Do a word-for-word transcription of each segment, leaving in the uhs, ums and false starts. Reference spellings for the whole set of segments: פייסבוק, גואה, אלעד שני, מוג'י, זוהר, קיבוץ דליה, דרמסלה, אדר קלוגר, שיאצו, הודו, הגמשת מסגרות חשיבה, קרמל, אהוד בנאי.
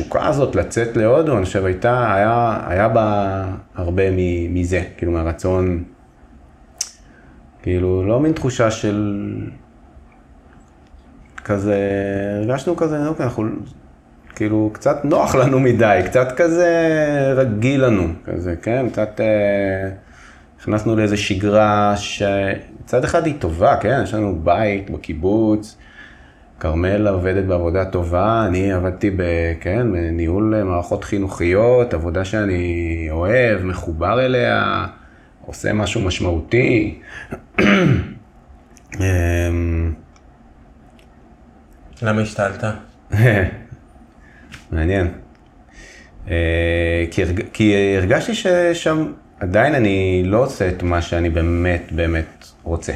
התשוקה הזאת לצאת להודו, אני חושב הייתה, היה, היה בה הרבה מזה, כאילו מהרצון, כאילו לא מין תחושה של כזה, הרגשנו כזה, לא, אנחנו, כאילו קצת נוח לנו מדי, קצת כזה רגיל לנו, כזה, כן, קצת אה, הכנסנו לאיזו שגרה שצד אחד היא טובה, כן, יש לנו בית בקיבוץ, קרמל עובדת בעבודה טובה, אני עבדתי ב, כן, בניהול מערכות חינוכיות, עבודה שאני אוהב, מחובר אליה, עושה משהו משמעותי. למה השתעלת? מעניין. כי, כי הרגשתי ששם עדיין אני לא עושה את מה שאני באמת באמת רוצה.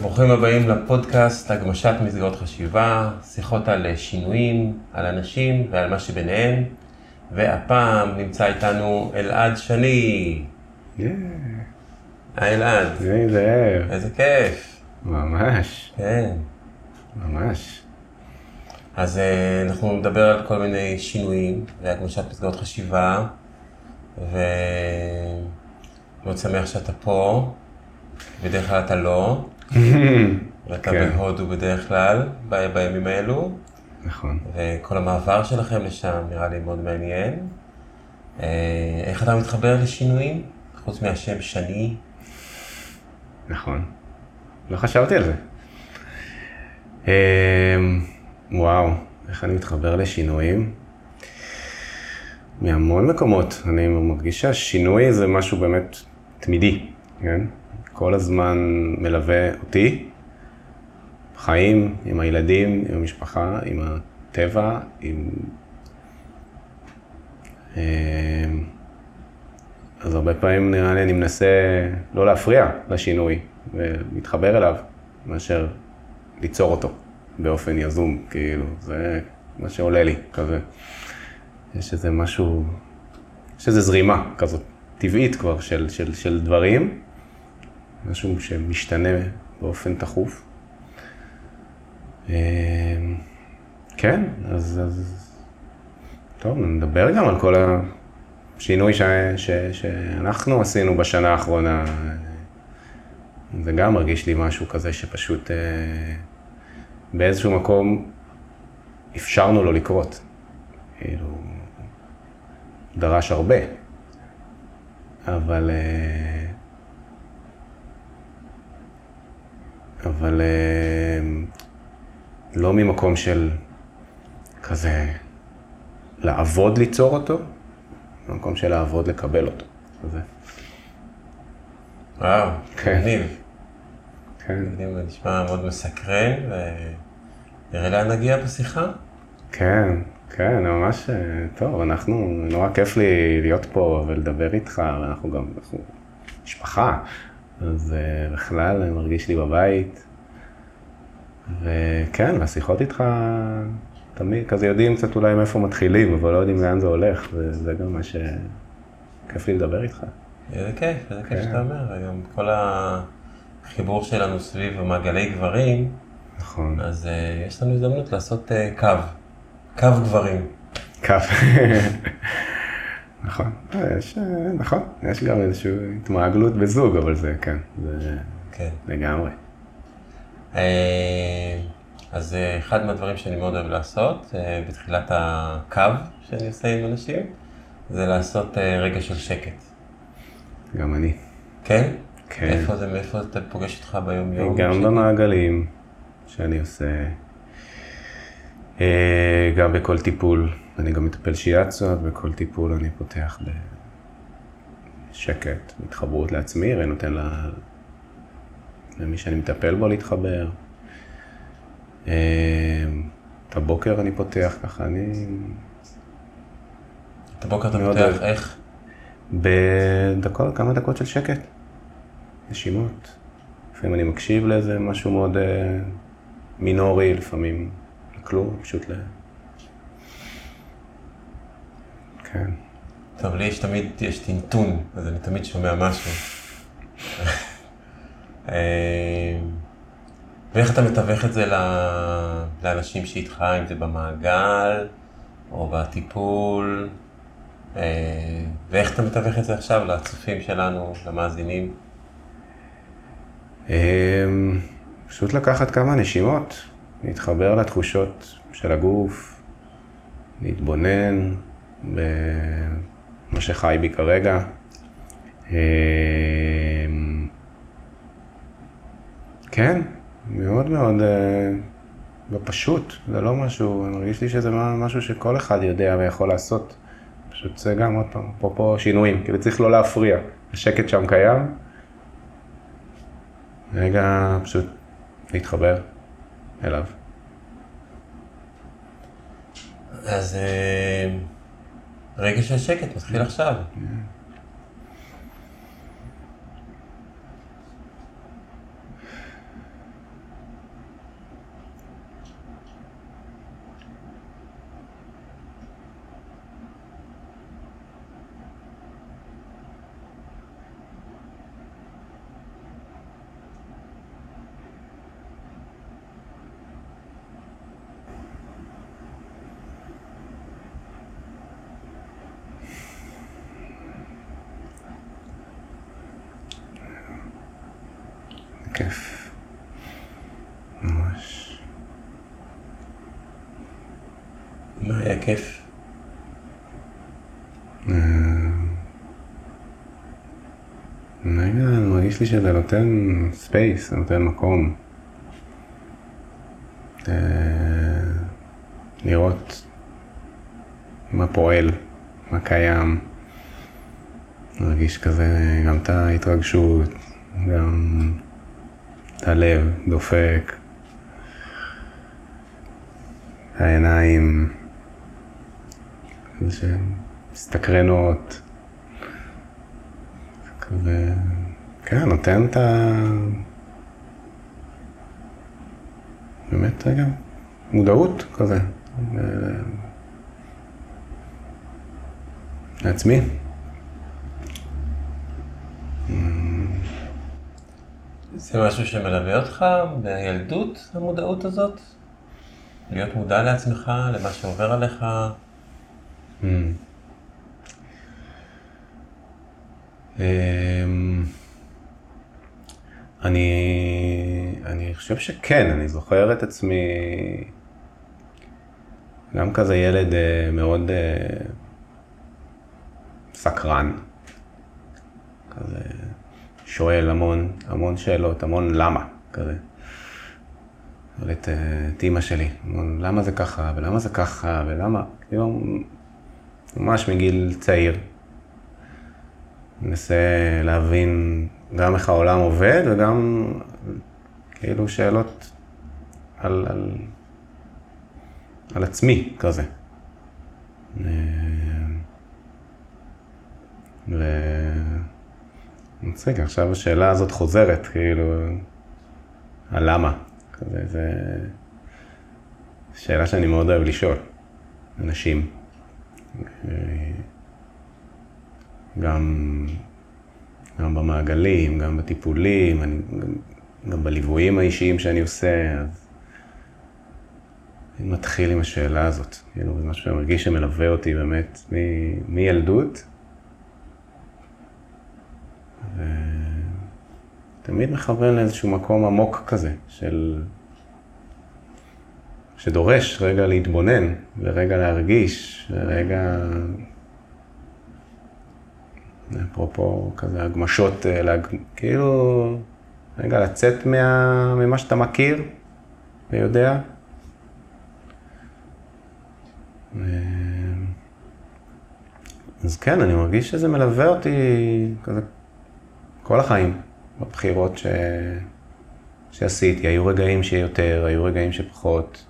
ברוכים הבאים לפודקאסט, הגמשת מסגרות חשיבה, שיחות על שינויים, על אנשים ועל מה שביניהם. והפעם נמצא איתנו אלעד שני. Yeah. אלעד. זה זה. איזה כיף. ממש. כן. ממש. אז אנחנו נדבר על כל מיני שינויים, והגמשת מסגרות חשיבה, ומאוד שמח שאתה פה, בדרך כלל אתה לא. ואתה כן. בהודו בדרך כלל, ב- בימים האלו. נכון. וכל המעבר שלכם לשם נראה לי מאוד מעניין. איך אתה מתחבר לשינויים? חוץ מהשם שני. נכון. לא חשבתי על זה. וואו, איך אני מתחבר לשינויים? מהמון מקומות. אני מרגיש שהשינוי זה משהו באמת תמידי, כן? כל הזמן מלווה אותי, חיים, עם הילדים, עם המשפחה, עם הטבע, עם... אז הרבה פעמים נראה לי אני מנסה לא להפריע לשינוי ולהתחבר אליו, מאשר ליצור אותו באופן יזום, כאילו, זה מה שעולה לי כזה. יש איזה משהו, יש איזה זרימה כזאת טבעית כבר של, של, של דברים, משהו שמשתנה באופן תחוף. כן, אז, אז... טוב, נדבר גם על כל השינוי ש... ש... שאנחנו עשינו בשנה האחרונה. זה גם מרגיש לי משהו כזה שפשוט באיזשהו מקום אפשרנו לו לקרות. כאילו, דרש הרבה, אבל... אבל לא ממקום של כזה לעבוד ליצור אותו, במקום של לעבוד לקבל אותו. כזה. וואו, מגניב. כן. מגניב, זה נשמע מאוד מסקרן, ונראה לאן נגיע בשיחה. כן, כן, ממש טוב, אנחנו, נורא כיף לי להיות פה ולדבר איתך, ואנחנו גם, אנחנו משפחה. אז בכלל, אני מרגיש לי בבית, וכן, והשיחות איתך תמיד, כזה יודעים קצת אולי מאיפה מתחילים, אבל לא יודעים לאן זה הולך, וזה גם מה שכיף לי לדבר איתך. זה כיף, זה כיף שאתה אומר, גם כל החיבור שלנו סביב המעגלי גברים, נכון. אז יש לנו הזדמנות לעשות קו, קו גברים. קו. נכון, יש, נכון, יש גם איזושהי התמעגלות בזוג, אבל זה כן, זה כן. לגמרי. אז אחד מהדברים שאני מאוד אוהב לעשות, בתחילת הקו שאני עושה עם אנשים, זה לעשות רגע של שקט. גם אני. כן? כן. איפה זה, מאיפה אתה פוגש אותך ביום יום? גם במעגלים שאני עושה, גם בכל טיפול. אני גם מטפל שיאצו, וכל טיפול אני פותח בשקט, מתחברות לעצמי, אני נותן לה, למי שאני מטפל בו להתחבר. את הבוקר אני פותח, ככה אני... את הבוקר אתה פותח, איך? בדקות, כמה דקות של שקט, נשימות. לפעמים אני מקשיב לזה, משהו מאוד מינורי, לפעמים לכלום, פשוט ל... כן. טוב, לי יש תמיד, יש טינטון, אז אני תמיד שומע משהו. ואיך אתה מתווך את זה לאנשים שאיתך, אם זה במעגל או בטיפול, ואיך אתה מתווך את זה עכשיו לצופים שלנו, למאזינים? פשוט לקחת כמה נשימות, להתחבר לתחושות של הגוף, להתבונן במה שחי בי כרגע. כן, מאוד מאוד פשוט, זה לא משהו, אני מרגיש לי שזה משהו שכל אחד יודע ויכול לעשות. פשוט זה גם עוד פעם, פה פה שינויים, כי צריך לא להפריע, השקט שם קיים. רגע, פשוט להתחבר אליו. אז רגע של שקט, מתחיל עכשיו. כיף, ממש. מה היה כיף? נגע, אני מרגיש לי שזה נותן ספייס, זה נותן מקום. לראות מה פועל, מה קיים. מרגיש כזה גם את ההתרגשות, גם... את הלב דופק, העיניים כזה שמסתקרנות, כזה, כן, נותן את ה... באמת רגע, מודעות כזה, לעצמי. זה משהו שמלווה אותך בילדות, המודעות הזאת? להיות מודע לעצמך, למה שעובר עליך? Mm. Um, אני, אני חושב שכן, אני זוכר את עצמי גם כזה ילד uh, מאוד uh, סקרן, כזה. שואל המון, המון שאלות, המון למה, כזה. את, את אמא שלי, המון, למה זה ככה, ולמה זה ככה, ולמה, כאילו, ממש מגיל צעיר. מנסה להבין גם איך העולם עובד, וגם כאילו שאלות על, על, על עצמי, כזה. ו... מצחיק, עכשיו השאלה הזאת חוזרת, כאילו, הלמה? כזה, זה... שאלה שאני מאוד אוהב לשאול, אנשים. גם, גם במעגלים, גם בטיפולים, אני, גם, גם בליוויים האישיים שאני עושה, אז... אני מתחיל עם השאלה הזאת, כאילו, זה משהו שאני מרגיש שמלווה אותי באמת מ- מילדות. ותמיד מכוון לאיזשהו מקום עמוק כזה, של... שדורש רגע להתבונן, ורגע להרגיש, ורגע... אפרופו כזה הגמשות, להג... כאילו... רגע לצאת מה... ממה שאתה מכיר ויודע. ו... אז כן, אני מרגיש שזה מלווה אותי כזה... כל החיים, בבחירות ש... שעשיתי, היו רגעים שיותר, היו רגעים שפחות.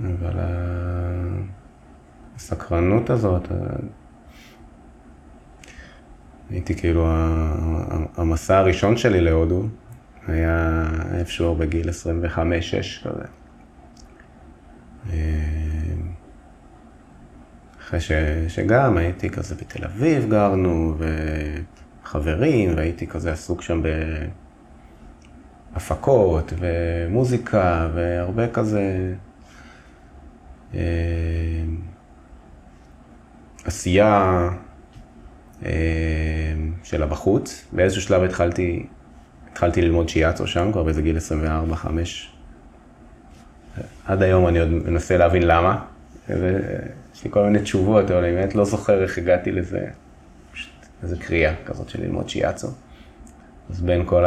אבל הסקרנות הזאת, הייתי כאילו, המסע הראשון שלי להודו היה איפשהו בגיל עשרים וחמש עד עשרים ושש כזה. אחרי ש... שגם הייתי כזה בתל אביב גרנו וחברים, והייתי כזה עסוק שם בהפקות ומוזיקה והרבה כזה אה, עשייה אה, שלה בחוץ. באיזשהו שלב התחלתי, התחלתי ללמוד שיאצו שם כבר באיזה גיל עשרים וארבע חמש. עד היום אני עוד מנסה להבין למה. יש לי כל מיני תשובות, אבל אני באמת לא זוכר איך הגעתי לזה, פשוט איזו קריאה כזאת של ללמוד שיאצו. אז בין כל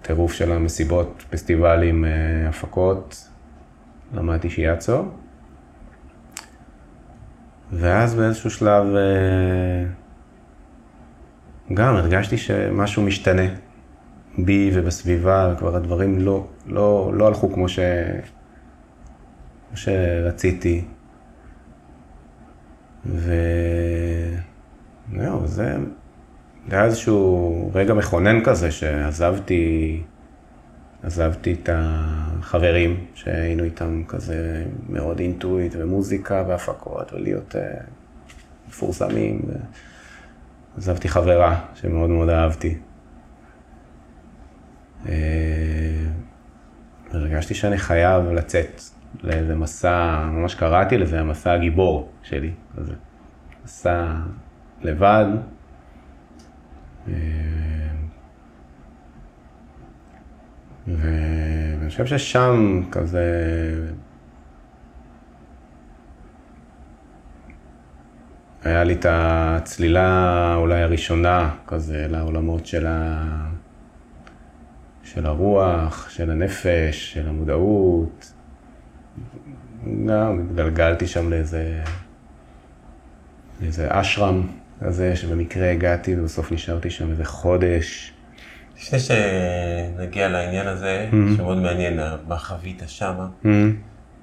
הטירוף של המסיבות, פסטיבלים, הפקות, למדתי שיאצו. ואז באיזשהו שלב גם הרגשתי שמשהו משתנה בי ובסביבה, וכבר הדברים לא, לא, לא הלכו כמו ש... שרציתי, ו... זהו, זה... זה היה איזשהו רגע מכונן כזה שעזבתי, עזבתי את החברים שהיינו איתם כזה מאוד אינטואיט ומוזיקה והפקות ולהיות מפורסמים, ו... עזבתי חברה שמאוד מאוד אהבתי. הרגשתי שאני חייב לצאת. לאיזה מסע, ממש קראתי לזה, המסע הגיבור שלי, כזה. מסע לבד. ואני חושב ששם כזה... היה לי את הצלילה אולי הראשונה, כזה, לעולמות של ה... של הרוח, של הנפש, של המודעות. גם התגלגלתי שם לאיזה, לאיזה אשרם הזה, שבמקרה הגעתי ובסוף נשארתי שם איזה חודש. לפני שנגיע לעניין הזה, mm-hmm. שמאוד מעניין, מה חווית שם, mm-hmm.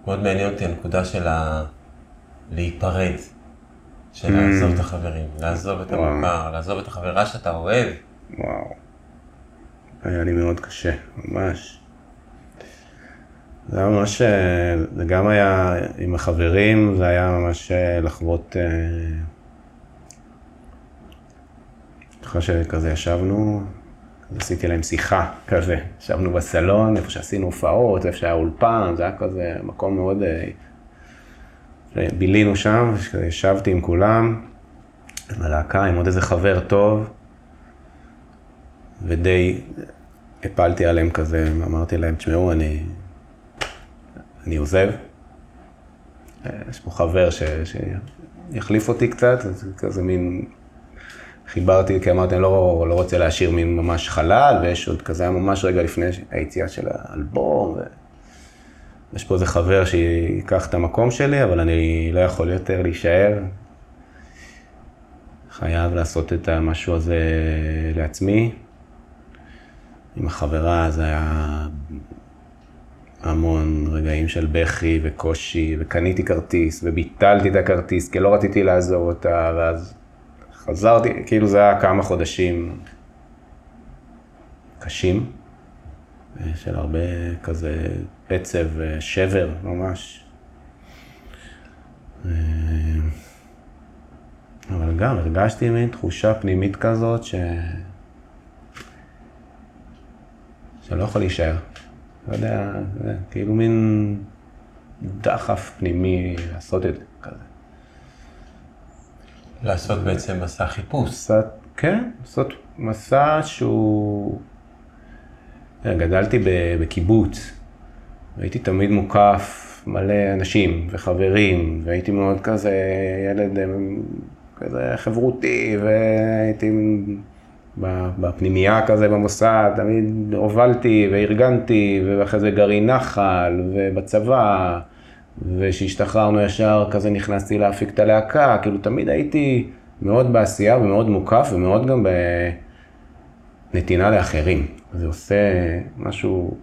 מאוד מעניין אותי הנקודה של ה... להיפרד, של mm-hmm. לעזוב את החברים, לעזוב את המפה, לעזוב את החברה שאתה אוהב. וואו, היה לי מאוד קשה, ממש. זה היה ממש, זה גם היה עם החברים, זה היה ממש לחוות, אחרי שכזה ישבנו, אז עשיתי להם שיחה כזה, ישבנו בסלון, איפה שעשינו הופעות, איפה שהיה אולפן, זה היה כזה מקום מאוד, בילינו שם, ישבתי עם כולם, עם הלהקה, עם עוד איזה חבר טוב, ודי הפלתי עליהם כזה, אמרתי להם, תשמעו, אני... אני עוזב, יש פה חבר ש... שיחליף אותי קצת, אז כזה מין... חיברתי, כי אמרתי, אני לא, לא רוצה להשאיר מין ממש חלל, ויש עוד כזה ממש רגע לפני היציאה של האלבום, ו... יש פה איזה חבר שיקח את המקום שלי, אבל אני לא יכול יותר להישאר. חייב לעשות את המשהו הזה לעצמי. עם החברה זה היה... המון רגעים של בכי וקושי, וקניתי כרטיס, וביטלתי את הכרטיס, כי לא רציתי לעזוב אותה, ואז חזרתי, כאילו זה היה כמה חודשים קשים, של הרבה כזה פצב ושבר ממש. אבל גם הרגשתי מין תחושה פנימית כזאת, ש... שלא יכול להישאר. לא יודע, זה כאילו מין דחף פנימי לעשות את זה כזה. לעשות בעצם מסע חיפוש. כן, לעשות מסע שהוא... גדלתי בקיבוץ, והייתי תמיד מוקף מלא אנשים וחברים, והייתי מאוד כזה ילד כזה חברותי, והייתי... בפנימייה כזה במוסד, תמיד הובלתי וארגנתי, ואחרי זה גרעין נחל, ובצבא, ושהשתחררנו ישר כזה נכנסתי להפיק את הלהקה, כאילו תמיד הייתי מאוד בעשייה ומאוד מוקף ומאוד גם בנתינה לאחרים. זה עושה משהו,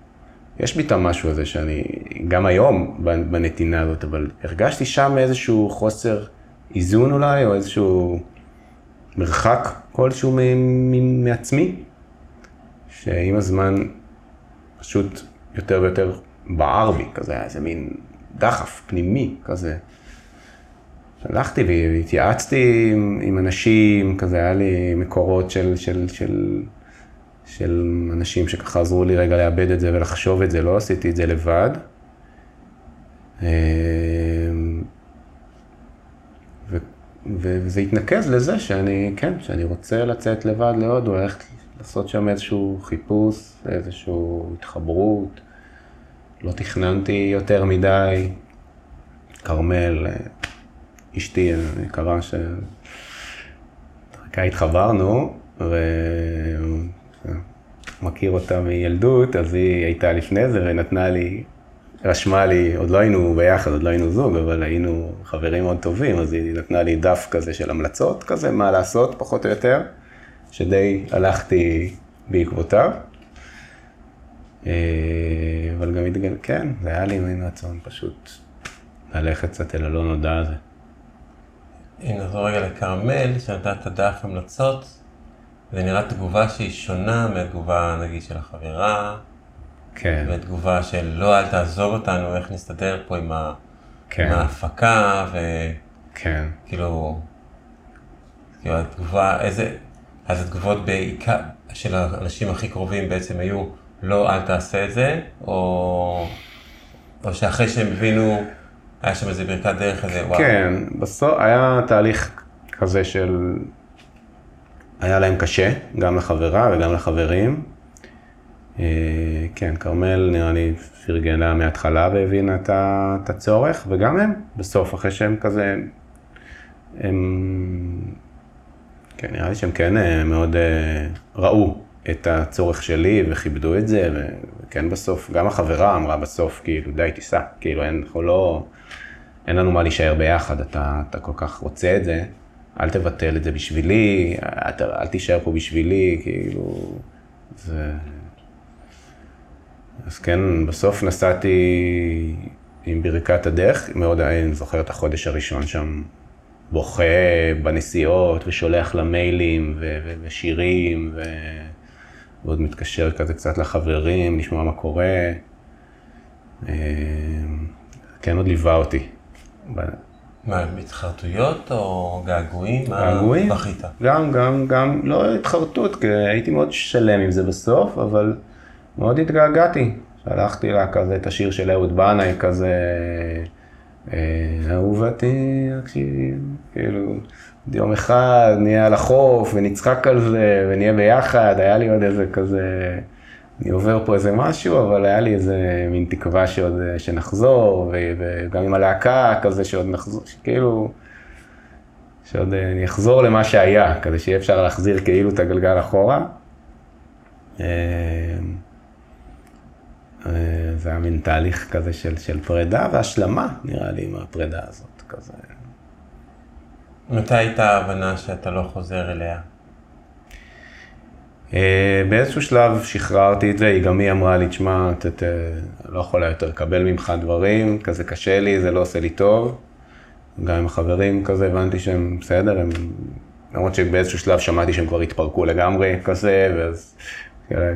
יש בי את המשהו הזה שאני, גם היום בנתינה הזאת, אבל הרגשתי שם איזשהו חוסר איזון אולי, או איזשהו... מרחק כלשהו מ- מ- מעצמי, שעם הזמן פשוט יותר ויותר בער בי, כזה היה איזה מין דחף פנימי כזה. הלכתי והתייעצתי עם, עם אנשים, כזה היה לי מקורות של, של, של, של אנשים שככה עזרו לי רגע לאבד את זה ולחשוב את זה, לא עשיתי את זה לבד. ו, וזה התנקז לזה שאני, כן, שאני רוצה לצאת לבד להודו, ללכת לעשות שם איזשהו חיפוש, איזושהי התחברות. לא תכננתי יותר מדי. קרמל, אשתי היקרה שדרכה התחברנו, ומכיר אותה מילדות, אז היא הייתה לפני זה ונתנה לי, רשמה לי, עוד לא היינו ביחד, עוד לא היינו זוג, אבל היינו חברים מאוד טובים, אז היא נתנה לי דף כזה של המלצות כזה, מה לעשות פחות או יותר, שדי הלכתי בעקבותיו. אבל גם התגל, כן, זה היה לי מין רצון פשוט ללכת קצת אל הלא נודע הזה. אם נחזור רגע לקרמל, שנתת דף המלצות, זה נראה תגובה שהיא שונה מהתגובה, נגיד, של החברה. כן. מהתגובה של לא, אל תעזוב אותנו, איך נסתדר פה עם, ה... כן. עם ההפקה, ו... כן. כאילו... כאילו, התגובה, איזה... אז התגובות בעיקר של האנשים הכי קרובים בעצם היו, לא, אל תעשה את זה, או... או שאחרי שהם הבינו... היה שם איזה ברכת דרך הזה, וואו. כן, בסוף היה תהליך כזה של... היה להם קשה, גם לחברה וגם לחברים. כן, קרמל נראה לי פרגנה מההתחלה והבינה את הצורך, וגם הם בסוף, אחרי שהם כזה... הם... כן, נראה לי שהם כן מאוד ראו את הצורך שלי וכיבדו את זה, וכן בסוף, גם החברה אמרה בסוף, כאילו, די, תיסע, כאילו, אנחנו לא... אין לנו מה להישאר ביחד, אתה, אתה כל כך רוצה את זה, אל תבטל את זה בשבילי, אל, אל תישאר פה בשבילי, כאילו, זה... אז כן, בסוף נסעתי עם ברכת הדרך, מאוד, אני זוכר את החודש הראשון שם, בוכה בנסיעות ושולח למיילים ו- ו- ושירים, ו... ועוד מתקשר כזה קצת לחברים, לשמוע מה קורה. כן, עוד ליווה אותי. מה, התחרטויות או געגועים? געגועים? גם, גם, גם, לא התחרטות, כי הייתי מאוד שלם עם זה בסוף, אבל מאוד התגעגעתי. שלחתי לה כזה את השיר של אהוד בנאי, כזה... אהובתי, אקשיבי, כאילו... יום אחד נהיה על החוף ונצחק על זה ונהיה ביחד, היה לי עוד איזה כזה, אני עובר פה איזה משהו, אבל היה לי איזה מין תקווה שעוד שנחזור, וגם עם הלהקה כזה שעוד נחזור, כאילו, שעוד נחזור למה שהיה, כזה שיהיה אפשר להחזיר כאילו את הגלגל אחורה. זה היה מין תהליך כזה של, של פרידה והשלמה, נראה לי, עם הפרידה הזאת כזה. מתי הייתה ההבנה שאתה לא חוזר אליה? באיזשהו שלב שחררתי את זה, היא גם היא אמרה לי, תשמע, אתה לא יכולה יותר לקבל ממך דברים, כזה קשה לי, זה לא עושה לי טוב. גם עם החברים כזה הבנתי שהם בסדר, למרות שבאיזשהו שלב שמעתי שהם כבר התפרקו לגמרי כזה, ואז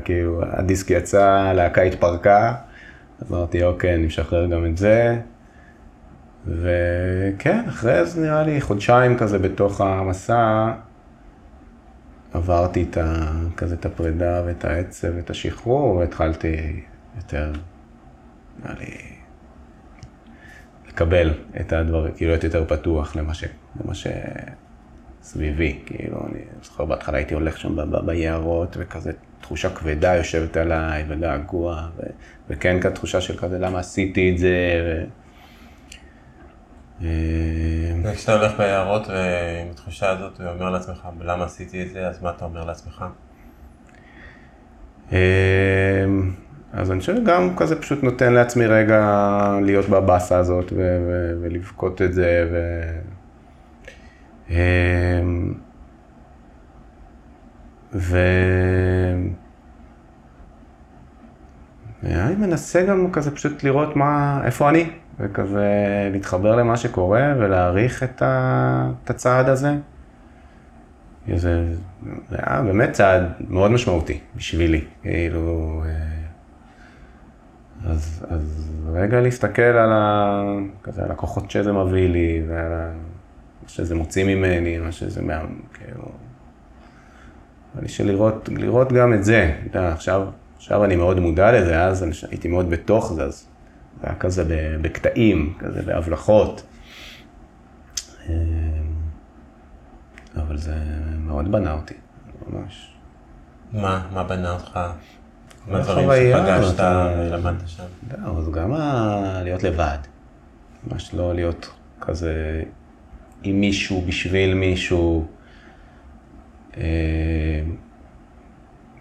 כאילו הדיסק יצא, הלהקה התפרקה, אז אמרתי, אוקיי, אני משחרר גם את זה. וכן, אחרי זה נראה לי חודשיים כזה בתוך המסע, עברתי את, ה... כזה, את הפרידה ואת העצב ואת השחרור, והתחלתי יותר, נראה לי, לקבל את הדברים, כאילו להיות יותר פתוח למה, ש... למה שסביבי, כאילו, אני זוכר בהתחלה הייתי הולך שם ב... ב... ביערות, וכזה תחושה כבדה יושבת עליי, ודאגוע, ו... וכן כזה תחושה של כזה, למה עשיתי את זה, ו... כשאתה הולך ביערות ועם התחושה הזאת ואומר לעצמך, למה עשיתי את זה, אז מה אתה אומר לעצמך? אז אני חושב שגם כזה פשוט נותן לעצמי רגע להיות בבאסה הזאת ולבכות את זה. ו... אני מנסה גם כזה פשוט לראות איפה אני. וכזה להתחבר למה שקורה ולהעריך את, ה... את הצעד הזה. זה... זה היה באמת צעד מאוד משמעותי בשבילי. כאילו, אז, אז רגע להסתכל על, ה, כזה, על הכוחות שזה מביא לי, ועל ה, מה שזה מוציא ממני, מה שזה מה... כאילו... אבל יש לראות, לראות גם את זה. יודע, עכשיו, עכשיו אני מאוד מודע לזה, אז אני, הייתי מאוד בתוך זה, אז זה היה כזה בקטעים, כזה בהבלחות. אבל זה מאוד בנה אותי, ממש. מה? מה בנה אותך? מה דברים שפגשת ולמדת שם? לא, אז גם להיות לבד. ממש לא להיות כזה עם מישהו, בשביל מישהו.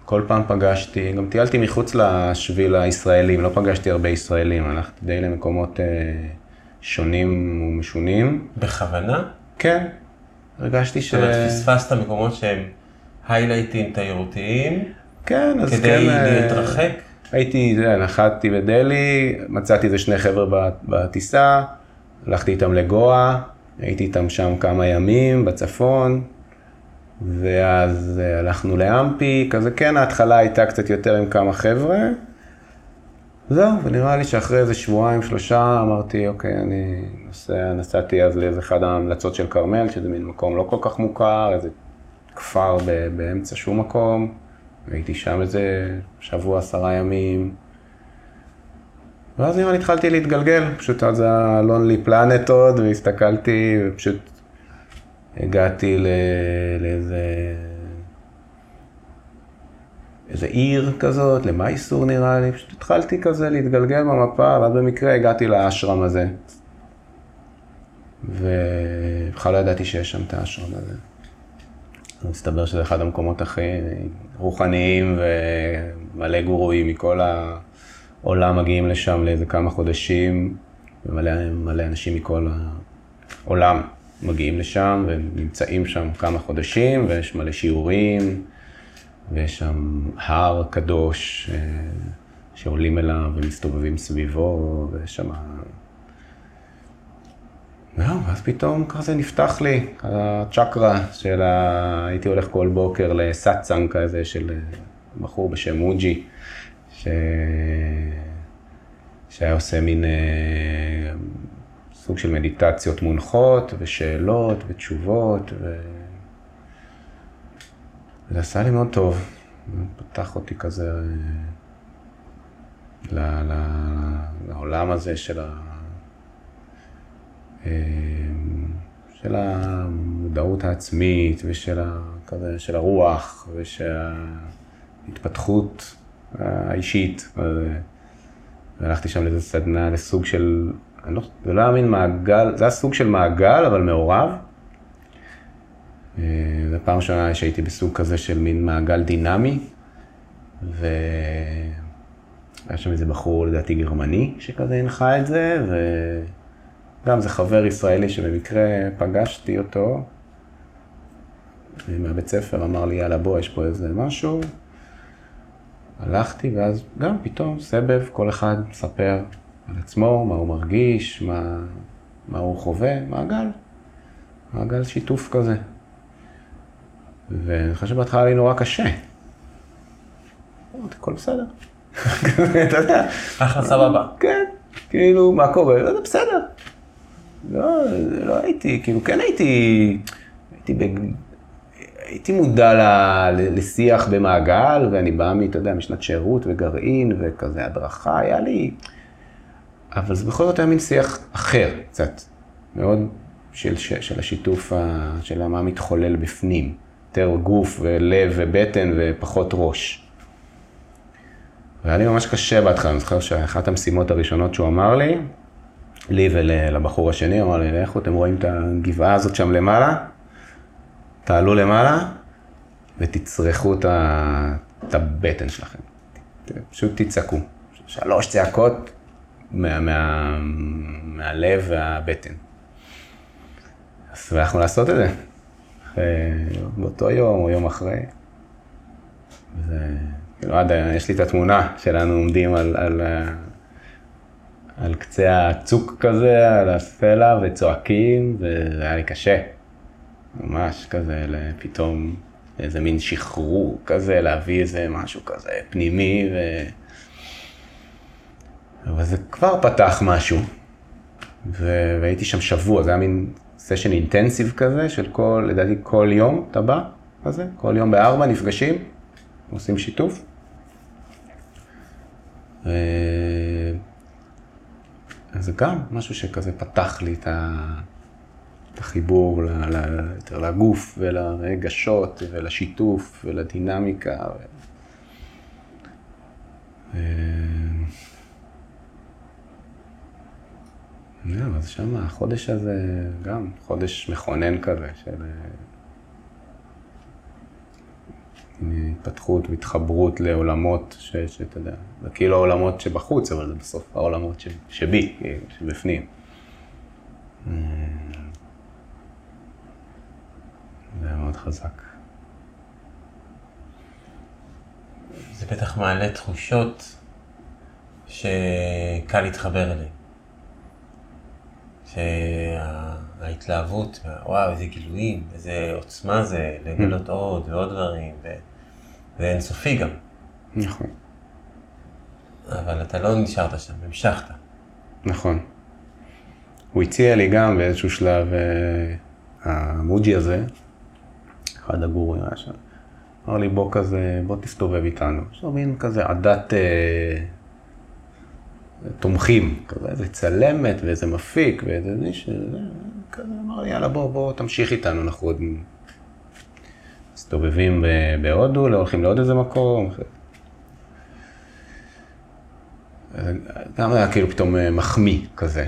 כל פעם פגשתי, גם טיילתי מחוץ לשביל הישראלים, לא פגשתי הרבה ישראלים, הלכתי די למקומות שונים ומשונים. בכוונה? כן. הרגשתי ש... זאת אומרת, פספסת מקומות שהם היילייטים תיירותיים? כן, אז כן... כדי להתרחק? הייתי, נחתתי בדלי, מצאתי איזה שני חבר'ה בטיסה, הלכתי איתם לגואה, הייתי איתם שם כמה ימים בצפון, ואז הלכנו לאמפי, כזה כן, ההתחלה הייתה קצת יותר עם כמה חבר'ה. זהו, ונראה לי שאחרי איזה שבועיים, שלושה, אמרתי, אוקיי, אני נוסע, נסעתי אז לאיזה אחד ההמלצות של קרמל, שזה מין מקום לא כל כך מוכר, איזה כפר באמצע שום מקום, והייתי שם איזה שבוע, עשרה ימים. ואז נראה לי התחלתי להתגלגל, פשוט אז ה-Lonely Planet עוד, והסתכלתי, ופשוט הגעתי לאיזה... איזו עיר כזאת, למייסור נראה לי, פשוט התחלתי כזה להתגלגל במפה, ואז במקרה הגעתי לאשרם הזה. ובכלל לא ידעתי שיש שם את האשרם הזה. מסתבר שזה אחד המקומות הכי רוחניים ומלא גורואים מכל העולם מגיעים לשם לאיזה כמה חודשים, ומלא אנשים מכל העולם מגיעים לשם ונמצאים שם כמה חודשים, ויש מלא שיעורים. ויש שם הר קדוש שעולים אליו ומסתובבים סביבו, ויש שם... זהו, אז פתאום כזה נפתח לי הצ'קרה של ה... הייתי הולך כל בוקר לסאצ'אנג כזה של בחור בשם מוג'י, ש... שהיה עושה מין סוג של מדיטציות מונחות ושאלות ותשובות ו... זה עשה לי מאוד טוב, פתח אותי כזה ל, ל, לעולם הזה של, ה, של המודעות העצמית ושל ה, כזה, של הרוח ושל ההתפתחות האישית. והלכתי שם לאיזו סדנה לסוג של, אני לא, זה לא אמין מעגל, זה היה סוג של מעגל אבל מעורב. זו פעם ראשונה שהייתי בסוג כזה של מין מעגל דינמי, והיה שם איזה בחור לדעתי גרמני שכזה הנחה את זה, וגם זה חבר ישראלי שבמקרה פגשתי אותו מהבית ספר, אמר לי יאללה בוא יש פה איזה משהו, הלכתי ואז גם פתאום סבב, כל אחד מספר על עצמו, מה הוא מרגיש, מה, מה הוא חווה, מעגל. מעגל שיתוף כזה. ואני חושב בהתחלה לי נורא קשה. אמרתי, הכל בסדר. אתה יודע. אחלה סבבה. כן, כאילו, מה קורה? זה בסדר. לא, לא הייתי, כאילו, כן הייתי, הייתי ב... הייתי מודע לשיח במעגל, ואני בא מ, אתה יודע, משנת שירות וגרעין וכזה הדרכה, היה לי... אבל זה בכל זאת היה מין שיח אחר, קצת. מאוד... של, של השיתוף, של מה מתחולל בפנים. יותר גוף ולב ובטן ופחות ראש. והיה לי ממש קשה בהתחלה, אני זוכר שאחת המשימות הראשונות שהוא אמר לי, לי ולבחור השני, אמר לי, לכו, אתם רואים את הגבעה הזאת שם למעלה? תעלו למעלה ותצרכו את, ה... את הבטן שלכם. פשוט תצעקו. שלוש צעקות מה... מה... מהלב והבטן. אז אנחנו לעשות את זה, באותו יום או יום אחרי. וזה, כאילו, עד, יש לי את התמונה שלנו עומדים על, על, על קצה הצוק כזה, על הסלע, וצועקים, וזה היה לי קשה. ממש כזה, פתאום איזה מין שחרור כזה, להביא איזה משהו כזה פנימי, ו... אבל זה כבר פתח משהו, והייתי שם שבוע, זה היה מין סשן אינטנסיב כזה, של כל, לדעתי כל יום אתה בא, כזה, כל יום בארבע נפגשים, עושים שיתוף. זה גם משהו שכזה פתח לי את החיבור לגוף ולרגשות ולשיתוף ולדינמיקה. אז שם החודש הזה גם חודש מכונן כזה של התפתחות והתחברות לעולמות שאתה יודע, זה כאילו העולמות שבחוץ, אבל זה בסוף העולמות שבי, שבפנים. זה מאוד חזק. זה בטח מעלה תחושות שקל להתחבר אליהן. שההתלהבות, וואו, איזה גילויים, איזה עוצמה זה, לגלות עוד ועוד דברים, וזה אינסופי גם. נכון. אבל אתה לא נשארת שם, המשכת. נכון. הוא הציע לי גם באיזשהו שלב, המוג'י הזה, אחד הגורו היה שם, אמר לי, בוא כזה, בוא תסתובב איתנו. יש לו מין כזה עדת תומכים, כזה איזה צלמת ואיזה מפיק ואיזה מישהו, כזה אמר לי, יאללה בוא, בוא תמשיך איתנו, אנחנו עוד מסתובבים בהודו, לא הולכים לעוד איזה מקום. גם היה כאילו פתאום מחמיא כזה.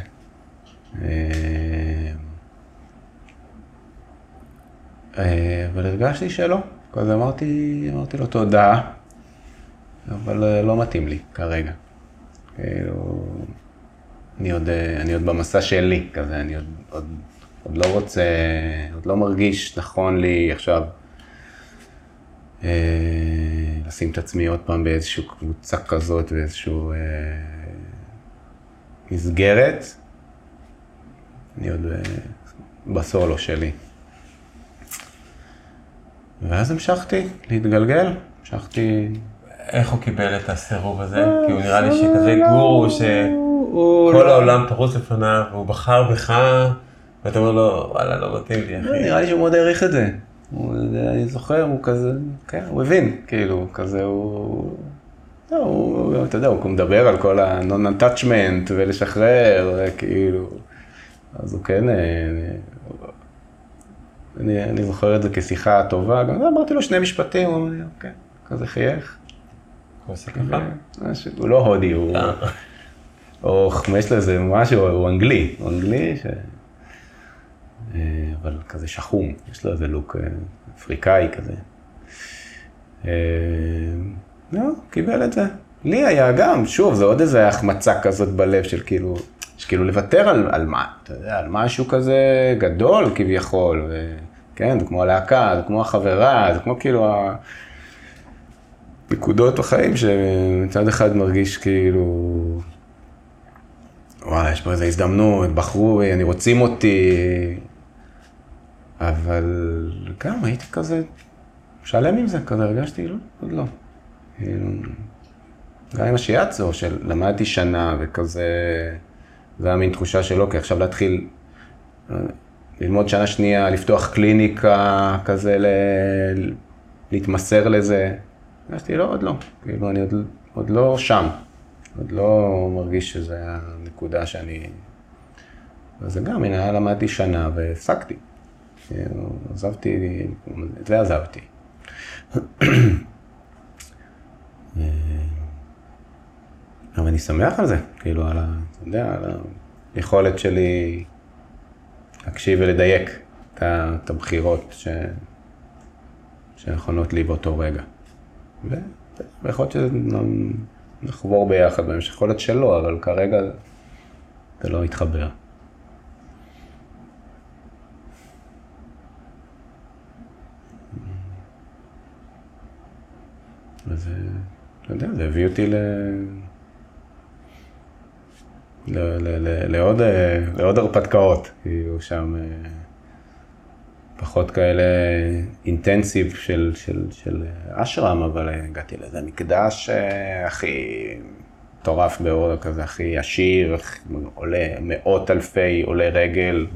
אבל הרגשתי שלא, כזה אמרתי, אמרתי לו תודה, אבל לא מתאים לי כרגע. כאילו, אני עוד, אני עוד במסע שלי, כזה, אני עוד, עוד, עוד לא רוצה, עוד לא מרגיש נכון לי עכשיו אה, לשים את עצמי עוד פעם באיזושהי קבוצה כזאת, באיזושהי אה, מסגרת, אני עוד אה, בסולו שלי. ואז המשכתי להתגלגל, המשכתי... איך הוא קיבל את הסירוב הזה? כי הוא נראה לי שכזה גורו שכל העולם פרוץ לפניו והוא בחר בך ואתה אומר לו, וואלה, לא מתאים לי, אחי. נראה לי שהוא מאוד העריך את זה. אני זוכר, הוא כזה, כן, הוא הבין, כאילו, כזה הוא... אתה יודע, הוא מדבר על כל ה-non-attachment ולשחרר, כאילו... אז הוא כן... אני זוכר את זה כשיחה טובה, גם אמרתי לו שני משפטים, הוא אמר לי, אוקיי, כזה חייך. הוא עושה ככה? הוא לא הודי, הוא... או יש לזה משהו, הוא אנגלי, הוא אנגלי ש... אבל כזה שחום, יש לו איזה לוק אפריקאי כזה. לא, קיבל את זה. לי היה גם, שוב, זה עוד איזה החמצה כזאת בלב של כאילו... שכאילו לוותר על מה, אתה יודע, על משהו כזה גדול כביכול. כן, זה כמו הלהקה, זה כמו החברה, זה כמו כאילו ה... נקודות בחיים שמצד אחד מרגיש כאילו, וואי, יש פה איזו הזדמנות, בחרו, אני רוצים אותי, אבל גם הייתי כזה שלם עם זה, כזה הרגשתי, לא, עוד לא. גם עם השיאצו, שלמדתי שנה וכזה, זה היה מין תחושה שלא, כי עכשיו להתחיל ללמוד שנה שנייה, לפתוח קליניקה, כזה ל... להתמסר לזה. הרגשתי, לא, עוד לא, כאילו אני עוד, עוד לא שם, עוד לא מרגיש שזו הנקודה שאני... אז גם, הנה, למדתי שנה והפסקתי, עזבתי, את זה עזבתי. אבל אני שמח על זה, כאילו, על ה... אתה יודע, על היכולת שלי להקשיב ולדייק את הבחירות ש... שנכונות לי באותו רגע. ויכול להיות שנחבור ביחד, יכול להיות שלא, אבל כרגע זה לא יתחבר. וזה, לא יודע, זה הביא אותי לעוד הרפתקאות, כאילו שם פחות כאלה אינטנסיב של, של, של אשרם, אבל הגעתי לזה מקדש הכי מטורף בהודו כזה, הכי עשיר, עולה מאות אלפי עולה רגל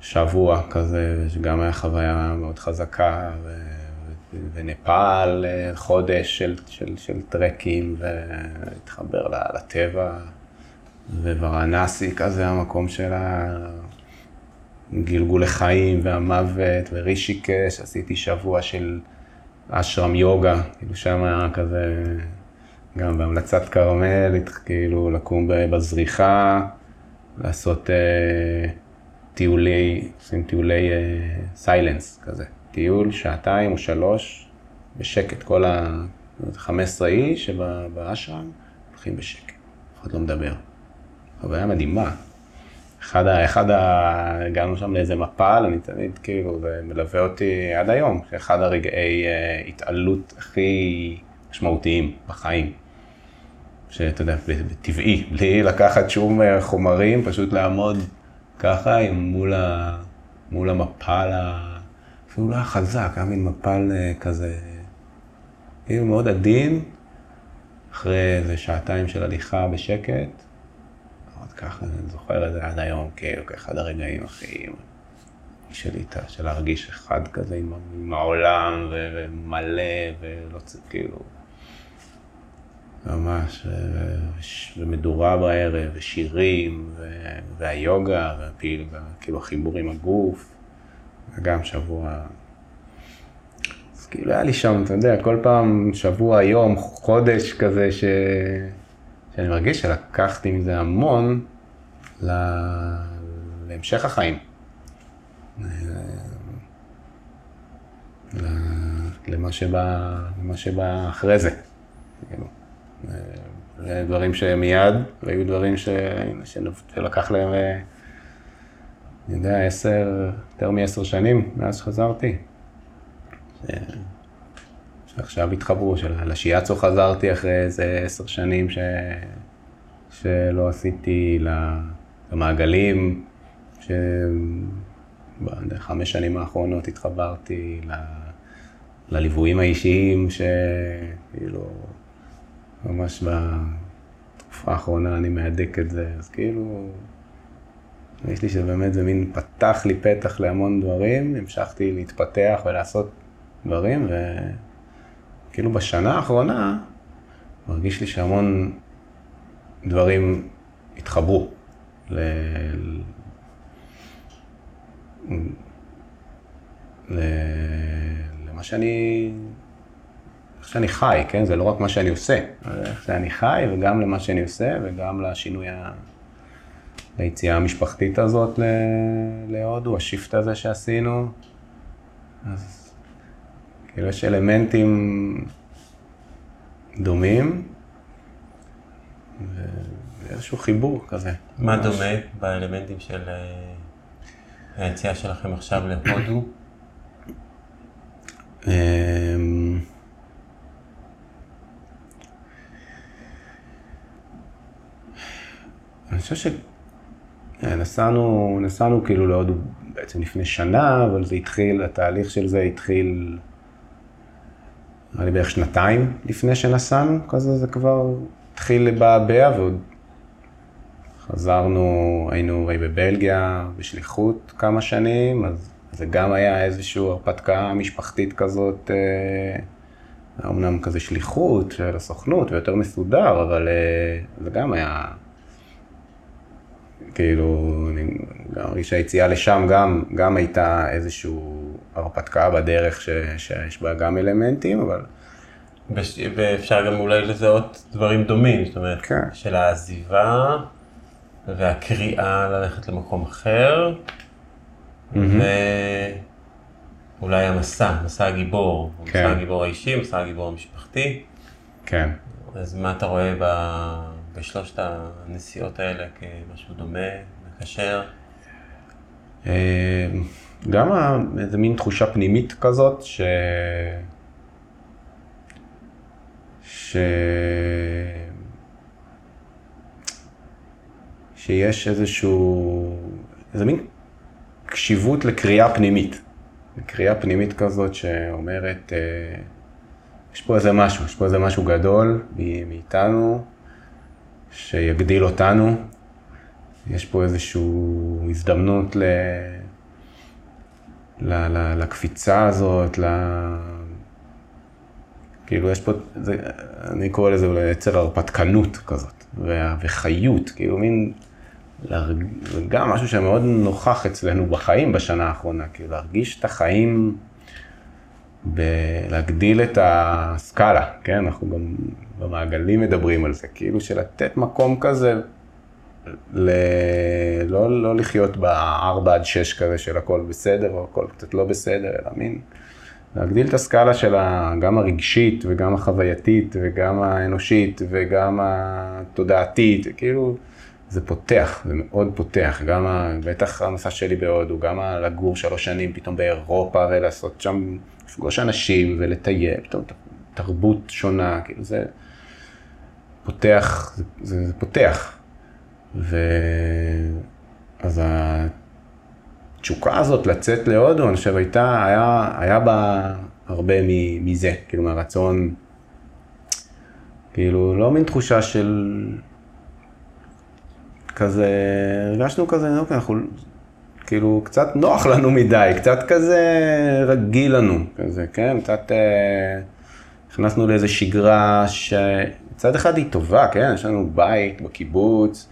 בשבוע כזה, שגם היה חוויה מאוד חזקה, ו... ונפאל חודש של, של, של טרקים, והתחבר לטבע, וברנסי כזה המקום של הגלגול לחיים והמוות, ורישיקש, עשיתי שבוע של אשרם יוגה, כאילו שם היה כזה, גם בהמלצת קרמל, כאילו לקום בזריחה, לעשות uh, טיולי, עושים טיולי סיילנס uh, כזה. טיול שעתיים או שלוש, בשקט, כל ה-חמש עשרה איש שבאשרם, הולכים בשקט, אף אחד לא מדבר. חוויה מדהימה. אחד ה... אחד ה... הגענו שם לאיזה מפל, אני תמיד כאילו, זה מלווה אותי עד היום, שאחד הרגעי אה, התעלות הכי משמעותיים בחיים. שאתה יודע, בטבעי, בלי לקחת שום חומרים, פשוט לעמוד ככה מול, ה... מול המפל ה... אפילו לא היה חזק, היה מין מפל כזה, כאילו מאוד עדין, אחרי איזה שעתיים של הליכה בשקט, עוד ככה, אני זוכר את זה עד היום, כאילו, כאחד הרגעים הכי שלי, של להרגיש אחד כזה עם, עם העולם ו- ומלא ולא צריך, כאילו, ממש, ו- ומדורה בערב, ושירים, ו- והיוגה, והפעיל, כאילו החיבור עם הגוף, גם שבוע, אז כאילו היה לי שם, אתה יודע, כל פעם שבוע, יום, חודש כזה ש... שאני מרגיש שלקחתי מזה המון ל... להמשך החיים. ל... למה שבא... למה שבא אחרי זה. זה דברים שמיד, והיו דברים ש... שלקח להם אני יודע, עשר, יותר מעשר שנים מאז שחזרתי. ש... שעכשיו התחברו, של... לשיאצו חזרתי אחרי איזה עשר שנים ש... שלא עשיתי, למעגלים, שבחמש שנים האחרונות התחברתי ל... לליוויים האישיים, שכאילו, ממש בתקופה האחרונה אני מהדק את זה, אז כאילו, יש לי שבאמת זה מין פתח לי פתח להמון דברים, המשכתי להתפתח ולעשות דברים, וכאילו בשנה האחרונה מרגיש לי שהמון דברים התחברו ל... ל... למה שאני... איך שאני חי, כן? זה לא רק מה שאני עושה, זה איך שאני חי וגם למה שאני עושה וגם לשינוי ה... היציאה המשפחתית הזאת להודו, השיפט הזה שעשינו, אז כאילו יש אלמנטים דומים, ואיזשהו חיבור כזה. מה דומה באלמנטים של היציאה שלכם עכשיו להודו? אני חושב ש... נסענו, נסענו כאילו להודו בעצם לפני שנה, אבל זה התחיל, התהליך של זה התחיל, היה לי בערך שנתיים לפני שנסענו, כזה זה כבר התחיל לבעבע, ועוד חזרנו, היינו ראי בבלגיה בשליחות כמה שנים, אז זה גם היה איזושהי הרפתקה משפחתית כזאת, אמנם כזה שליחות של הסוכנות ויותר מסודר, אבל זה גם היה... כאילו, אני גם מרגיש שהיציאה לשם גם, גם הייתה איזושהי הרפתקה בדרך ש, שיש בה גם אלמנטים, אבל... בש... ואפשר גם אולי לזהות דברים דומים, זאת אומרת, כן. של העזיבה והקריאה ללכת למקום אחר, mm-hmm. ואולי המסע, מסע הגיבור, כן. מסע הגיבור האישי, מסע הגיבור המשפחתי. כן. אז מה אתה רואה ב... בשלושת הנסיעות האלה כמשהו דומה, מקשר? גם איזה מין תחושה פנימית כזאת, ש... ש... שיש איזשהו... איזה מין קשיבות לקריאה פנימית. לקריאה פנימית כזאת שאומרת, יש פה איזה משהו, יש פה איזה משהו גדול מאיתנו, שיגדיל אותנו. יש פה איזושהי הזדמנות ל... ל... ל... לקפיצה הזאת, ל... כאילו יש פה, זה... אני קורא לזה אולי יצר הרפתקנות כזאת, וה... וחיות, כאילו מין, להרג... זה גם משהו שמאוד נוכח אצלנו בחיים בשנה האחרונה, כאילו להרגיש את החיים, להגדיל את הסקאלה, כן? אנחנו גם במעגלים מדברים על זה, כאילו שלתת מקום כזה, ל... לא, לא לחיות בארבע עד שש כזה של הכל בסדר או הכל קצת לא בסדר, אלא מין להגדיל את הסקאלה של ה... גם הרגשית וגם החווייתית וגם האנושית וגם התודעתית, כאילו זה פותח, זה מאוד פותח, גם ה... בטח המסע שלי בהודו, גם ה... לגור שלוש שנים פתאום באירופה ולעשות שם לפגוש אנשים ולטייל, פתאום תרבות שונה, כאילו זה פותח, זה, זה, זה פותח. ואז התשוקה הזאת לצאת להודו, אני חושב הייתה, היה, היה בה הרבה מזה, כאילו מהרצון, כאילו לא מין תחושה של כזה, הרגשנו כזה, לא, אנחנו, כאילו קצת נוח לנו מדי, קצת כזה רגיל לנו, כזה, כן, קצת הכנסנו לאיזו שגרה שצד אחד היא טובה, כן, יש לנו בית בקיבוץ,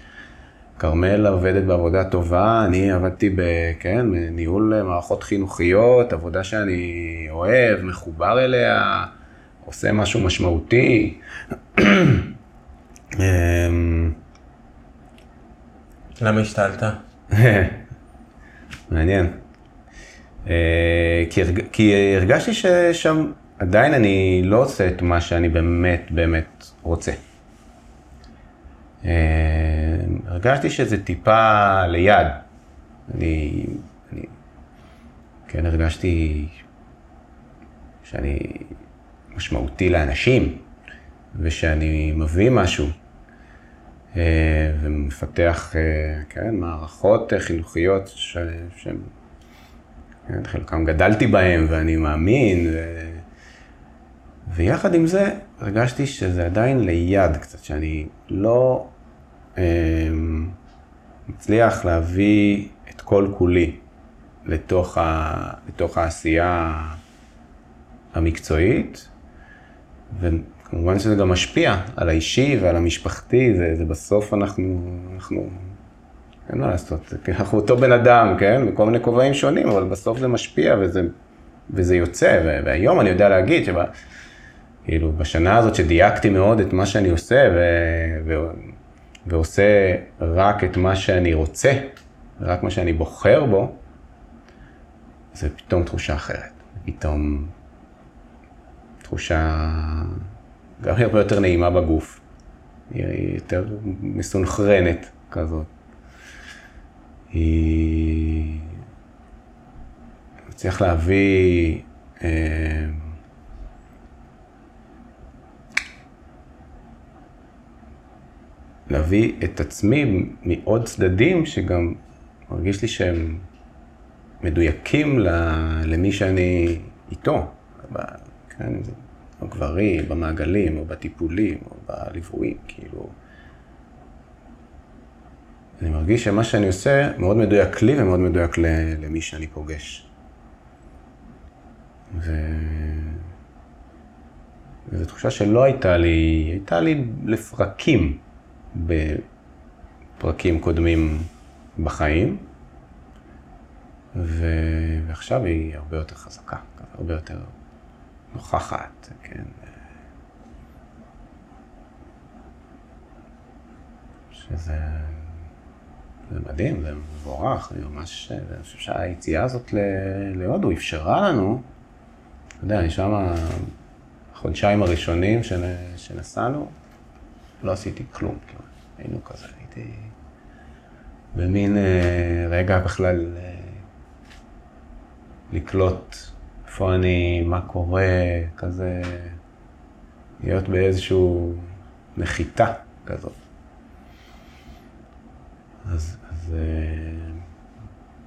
קרמל עובדת בעבודה טובה, אני עבדתי בניהול מערכות חינוכיות, עבודה שאני אוהב, מחובר אליה, עושה משהו משמעותי. למה השתעלת? מעניין. כי הרגשתי ששם עדיין אני לא עושה את מה שאני באמת באמת רוצה. הרגשתי שזה טיפה ליד, אני, אני, כן, הרגשתי שאני משמעותי לאנשים ושאני מביא משהו ומפתח, כן, מערכות חינוכיות ש, ש, כן, חלקם גדלתי בהם ואני מאמין ו, ויחד עם זה הרגשתי שזה עדיין ליד קצת, שאני לא מצליח להביא את כל כולי לתוך, ה, לתוך העשייה המקצועית, וכמובן שזה גם משפיע על האישי ועל המשפחתי, זה, זה בסוף אנחנו, אנחנו, אין מה לעשות, אנחנו אותו בן אדם, כן? בכל מיני כובעים שונים, אבל בסוף זה משפיע וזה, וזה יוצא, והיום אני יודע להגיד שבה, כאילו, בשנה הזאת שדייקתי מאוד את מה שאני עושה, ו... ו... ועושה רק את מה שאני רוצה, רק מה שאני בוחר בו, זה פתאום תחושה אחרת. פתאום תחושה גם הרבה יותר נעימה בגוף, היא יותר מסונכרנת כזאת. היא צריך להביא אה... להביא את עצמי מעוד צדדים שגם מרגיש לי שהם מדויקים למי שאני איתו, כן, בגברים, במעגלים, או בטיפולים, או בליוויים, כאילו. אני מרגיש שמה שאני עושה מאוד מדויק לי ומאוד מדויק למי שאני פוגש. זה... וזו תחושה שלא הייתה לי, הייתה לי לפרקים. בפרקים קודמים בחיים, ו... ועכשיו היא הרבה יותר חזקה, הרבה יותר נוכחת, כן. שזה זה מדהים, זה מבורך, אני ממש, אני חושב שהיציאה הזאת להודו אפשרה לנו, אתה יודע, אני שם החודשיים הראשונים שנ... שנסענו, לא עשיתי כלום, כלומר, היינו כזה, הייתי במין רגע בכלל לקלוט איפה אני, מה קורה, כזה, להיות באיזשהו נחיתה כזאת. אז, אז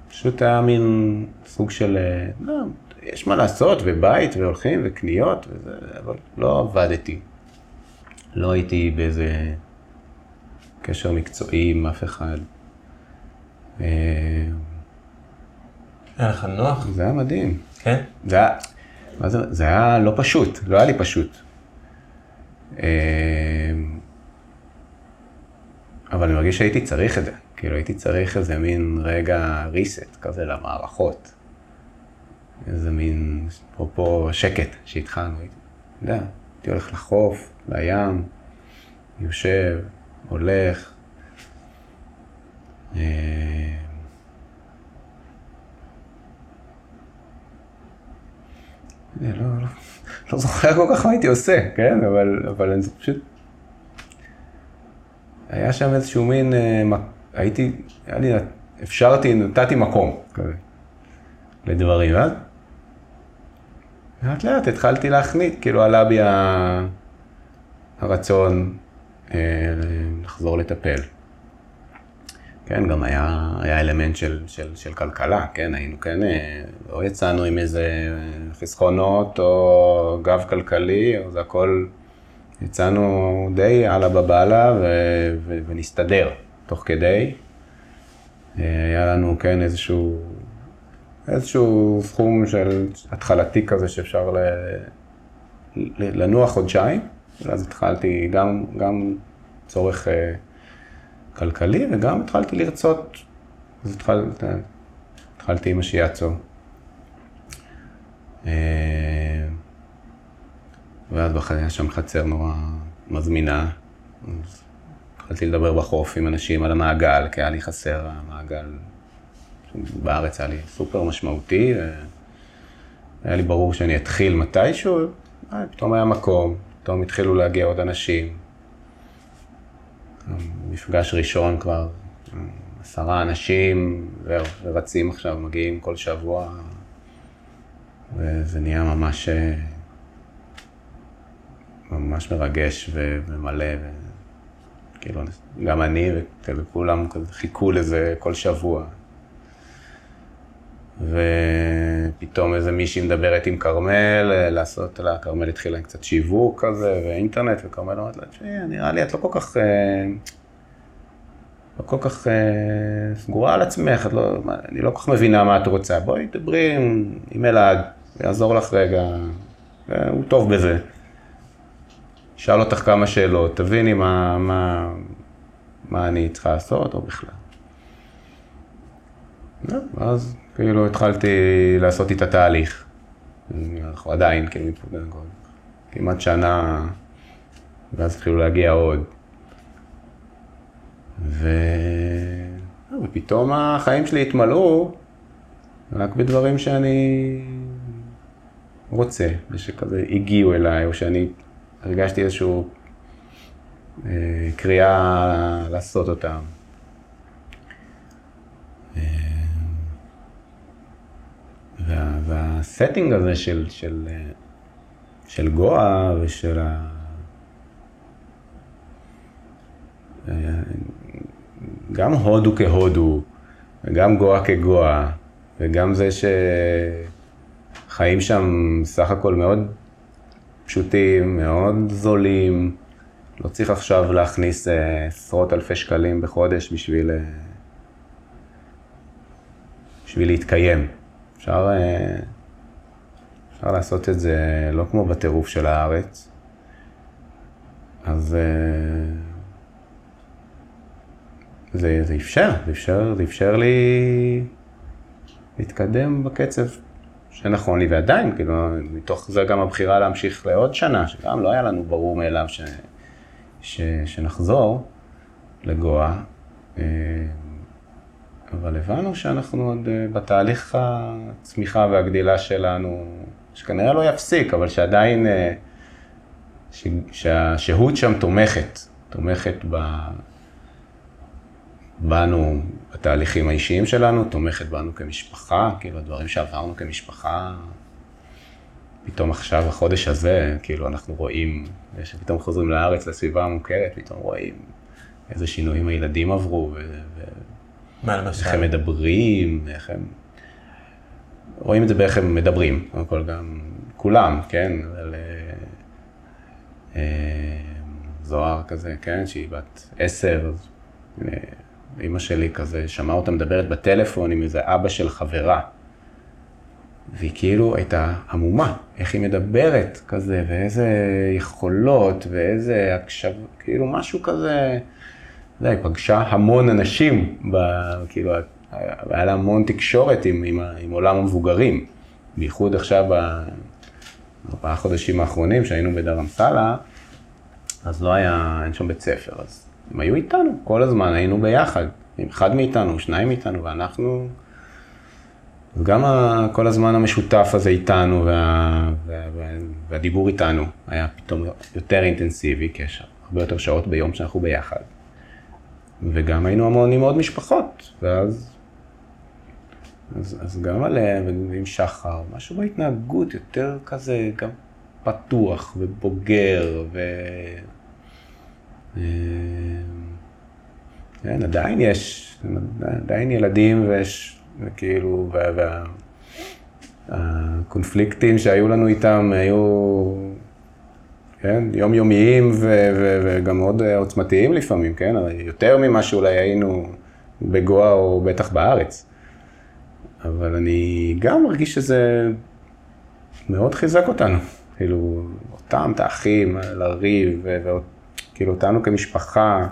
פשוט היה מין סוג של, לא, יש מה לעשות, ובית, והולכים, וקניות, וזה, אבל לא עבדתי. לא הייתי באיזה קשר מקצועי עם אף אחד. היה לך נוח? זה היה מדהים. כן? זה היה, מה זה, זה היה לא פשוט, לא היה לי פשוט. אבל אני מרגיש שהייתי צריך את זה. כאילו הייתי צריך איזה מין רגע ריסט כזה למערכות. איזה מין פרופו שקט שהתחלנו. אתה יודע, הייתי הולך לחוף, לים, יושב, הולך. אני לא, לא, לא זוכר כל כך מה הייתי עושה, כן? אבל, אבל אני פשוט... היה שם איזשהו מין... הייתי... היה לי... אפשרתי, נתתי מקום כזה. לדברים, ואז... לאט לאט התחלתי להחנית, כאילו עלה בי ה... הרצון אה, לחזור לטפל. כן, גם היה, היה אלמנט של, של, של כלכלה, כן, היינו, כן, לא יצאנו עם איזה חסכונות או גב כלכלי, או זה הכל, יצאנו די עלה בבעלה ו, ו, ונסתדר תוך כדי. היה לנו, כן, איזשהו, איזשהו סכום של התחלתי כזה שאפשר ל, ל, לנוע חודשיים, אז התחלתי גם, גם צורך כלכלי, וגם התחלתי לרצות, אז התחל, התחלתי עם השיאצו. ואז היה שם חצר נורא מזמינה, אז התחלתי לדבר בחוף עם אנשים על המעגל, כי היה לי חסר המעגל. בארץ היה לי סופר משמעותי, היה לי ברור שאני אתחיל מתישהו, פתאום היה מקום, פתאום התחילו להגיע עוד אנשים. מפגש ראשון כבר, עשרה אנשים, ורצים עכשיו, מגיעים כל שבוע, וזה נהיה ממש, ממש מרגש ומלא, וכאילו, גם אני וכולם חיכו לזה כל שבוע. ופתאום איזה מישהי מדברת עם קרמל, לעשות לה, קרמל התחילה עם קצת שיווק כזה, ואינטרנט, וקרמל אומרת לה, נראה לי, את לא כל כך, לא כל כך סגורה על עצמך, את לא, אני לא כל כך מבינה מה את רוצה, בואי דברי עם, עם אלעד, יעזור לך רגע, הוא טוב בזה. שאל אותך כמה שאלות, תביני מה, מה, מה אני צריכה לעשות או בכלל. ואז כאילו התחלתי לעשות איתה תהליך. אנחנו עדיין, כאילו, כמעט שנה, ואז התחילו להגיע עוד. ו... ופתאום החיים שלי התמלאו רק בדברים שאני רוצה, ושכזה הגיעו אליי, או שאני הרגשתי איזושהי קריאה לעשות אותם. והסטינג הזה של, של, של גואה ושל ה... גם הודו כהודו, וגם גואה כגואה, וגם זה שחיים שם סך הכל מאוד פשוטים, מאוד זולים, לא צריך עכשיו להכניס עשרות אלפי שקלים בחודש בשביל, בשביל להתקיים. אפשר, אפשר לעשות את זה לא כמו בטירוף של הארץ. אז זה, זה אפשר, זה אפשר, זה אפשר לי להתקדם בקצב שנכון לי, ועדיין, כאילו, מתוך זה גם הבחירה להמשיך לעוד שנה, שגם לא היה לנו ברור מאליו ש, ש, שנחזור לגואה. אבל הבנו שאנחנו עוד בתהליך הצמיחה והגדילה שלנו, שכנראה לא יפסיק, אבל שעדיין, ש, שהשהות שם תומכת, תומכת בנו, בתהליכים האישיים שלנו, תומכת בנו כמשפחה, כאילו הדברים שעברנו כמשפחה, פתאום עכשיו, החודש הזה, כאילו אנחנו רואים, שפתאום חוזרים לארץ, לסביבה המוכרת, פתאום רואים איזה שינויים הילדים עברו, ו... מה למשל? איך הם מדברים, איך הם... רואים את זה באיך הם מדברים, אבל גם כולם, כן, אבל זוהר כזה, כן, שהיא בת עשר, אמא שלי כזה, שמעה אותה מדברת בטלפון עם איזה אבא של חברה, והיא כאילו הייתה עמומה, איך היא מדברת כזה, ואיזה יכולות, ואיזה הקשב, כאילו משהו כזה, זה, היא פגשה המון אנשים, ב, כאילו, היה לה המון תקשורת עם, עם, עם עולם המבוגרים, בייחוד עכשיו, בארבעה חודשים האחרונים, שהיינו בדרמסלה, אז לא היה, אין שם בית ספר, אז הם היו איתנו, כל הזמן היינו ביחד, עם אחד מאיתנו, שניים מאיתנו, ואנחנו, וגם ה, כל הזמן המשותף הזה איתנו, וה, וה, וה, והדיבור איתנו היה פתאום יותר אינטנסיבי, כי יש הרבה יותר שעות ביום שאנחנו ביחד. וגם היינו המון עם עוד משפחות, ואז אז, אז גם עליהם, ועם שחר, משהו בהתנהגות יותר כזה, גם פתוח ובוגר, ו... כן, עדיין יש, עדיין ילדים, ויש, וכאילו, וה... הקונפליקטים שהיו לנו איתם היו, כן, יומיומיים וגם מאוד עוצמתיים לפעמים, כן, יותר ממה שאולי היינו בגואה או בטח בארץ. אבל אני גם מרגיש שזה מאוד חיזק אותנו, כאילו אותם, את האחים, לריב, וכאילו אותנו כמשפחה,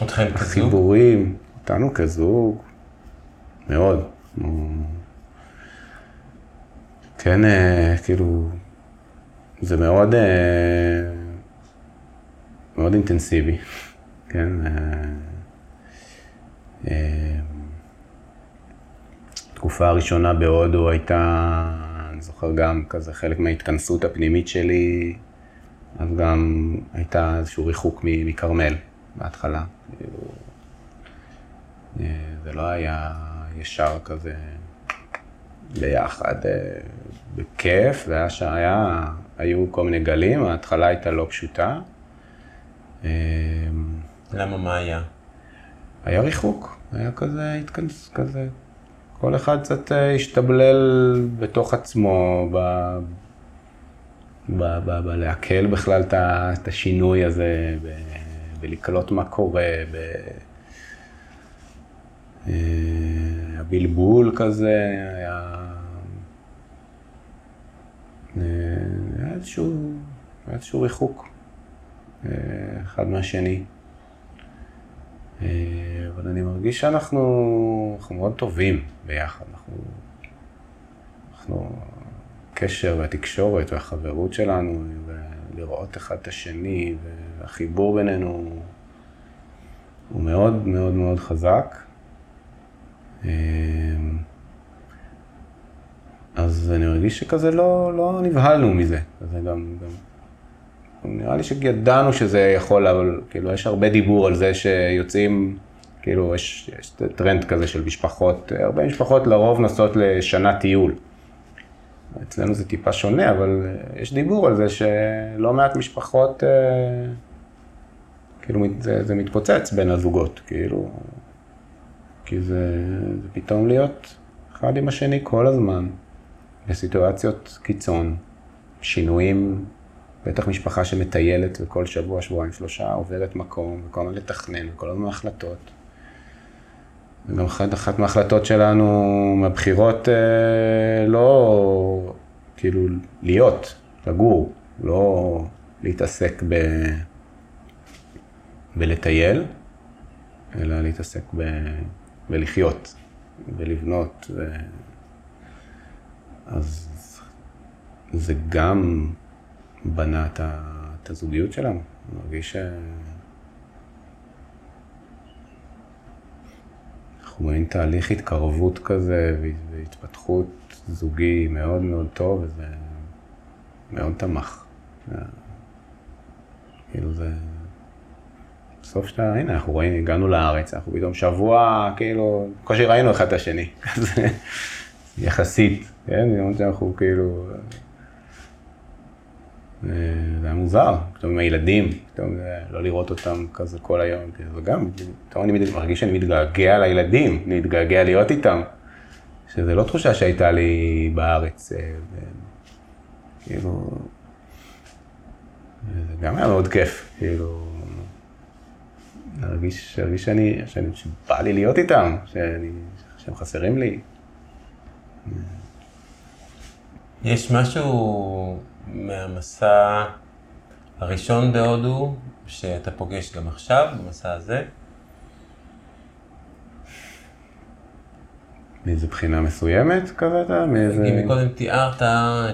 החיבורים, אותנו כזוג, מאוד. כן, כאילו, זה מאוד, מאוד אינטנסיבי, כן. התקופה הראשונה בהודו הייתה, אני זוכר גם כזה חלק מההתכנסות הפנימית שלי, אז גם הייתה איזשהו ריחוק מקרמל בהתחלה. זה לא היה ישר כזה ביחד בכיף, והיה, היו כל מיני גלים, ההתחלה הייתה לא פשוטה. למה, מה היה? היה ריחוק, היה כזה התכנס, כזה. כל אחד קצת השתבלל בתוך עצמו, בלהקל בכלל את השינוי הזה, בלקלוט מה קורה, הבלבול כזה, היה איזשהו ריחוק, אחד מהשני. אבל אני מרגיש שאנחנו מאוד טובים ביחד, אנחנו, אנחנו הקשר והתקשורת והחברות שלנו, ולראות אחד את השני, והחיבור בינינו הוא מאוד מאוד מאוד חזק. אז אני מרגיש שכזה לא, לא נבהלנו מזה, זה גם, גם נראה לי שידענו שזה יכול, אבל כאילו יש הרבה דיבור על זה שיוצאים, כאילו יש, יש טרנד כזה של משפחות, הרבה משפחות לרוב נוסעות לשנה טיול. אצלנו זה טיפה שונה, אבל יש דיבור על זה שלא מעט משפחות, כאילו זה, זה מתפוצץ בין הזוגות, כאילו, כי זה, זה פתאום להיות אחד עם השני כל הזמן, בסיטואציות קיצון, שינויים, בטח משפחה שמטיילת וכל שבוע, שבועיים, שלושה, עוברת מקום, וכל הזמן לתכנן, וכל הזמן החלטות. וגם אחת, אחת מההחלטות שלנו, מהבחירות, אה, לא כאילו להיות, לגור, לא להתעסק ב, בלטייל, אלא להתעסק ב, בלחיות, בלבנות. ו... אז זה גם... בנה את הזוגיות שלנו, אני מרגיש ש... אנחנו רואים תהליך התקרבות כזה והתפתחות זוגי מאוד מאוד טוב, וזה מאוד תמך. כאילו זה... בסוף שאתה, הנה, אנחנו רואים, הגענו לארץ, אנחנו פתאום שבוע, כאילו, קושי ראינו אחד את השני, כזה יחסית, כן? זאת שאנחנו כאילו... זה היה מוזר, פתאום עם הילדים, פתאום לא לראות אותם כזה כל היום, וגם, פתאום אני מרגיש שאני מתגעגע לילדים, אני מתגעגע להיות איתם. שזה לא תחושה שהייתה לי בארץ. כאילו, זה גם היה מאוד כיף, כאילו, להרגיש שאני, שבא לי להיות איתם, שהם חסרים לי. יש משהו מהמסע הראשון בהודו, שאתה פוגש גם עכשיו, במסע הזה? מאיזו בחינה מסוימת כזה אתה? מאיזה... מקודם תיארת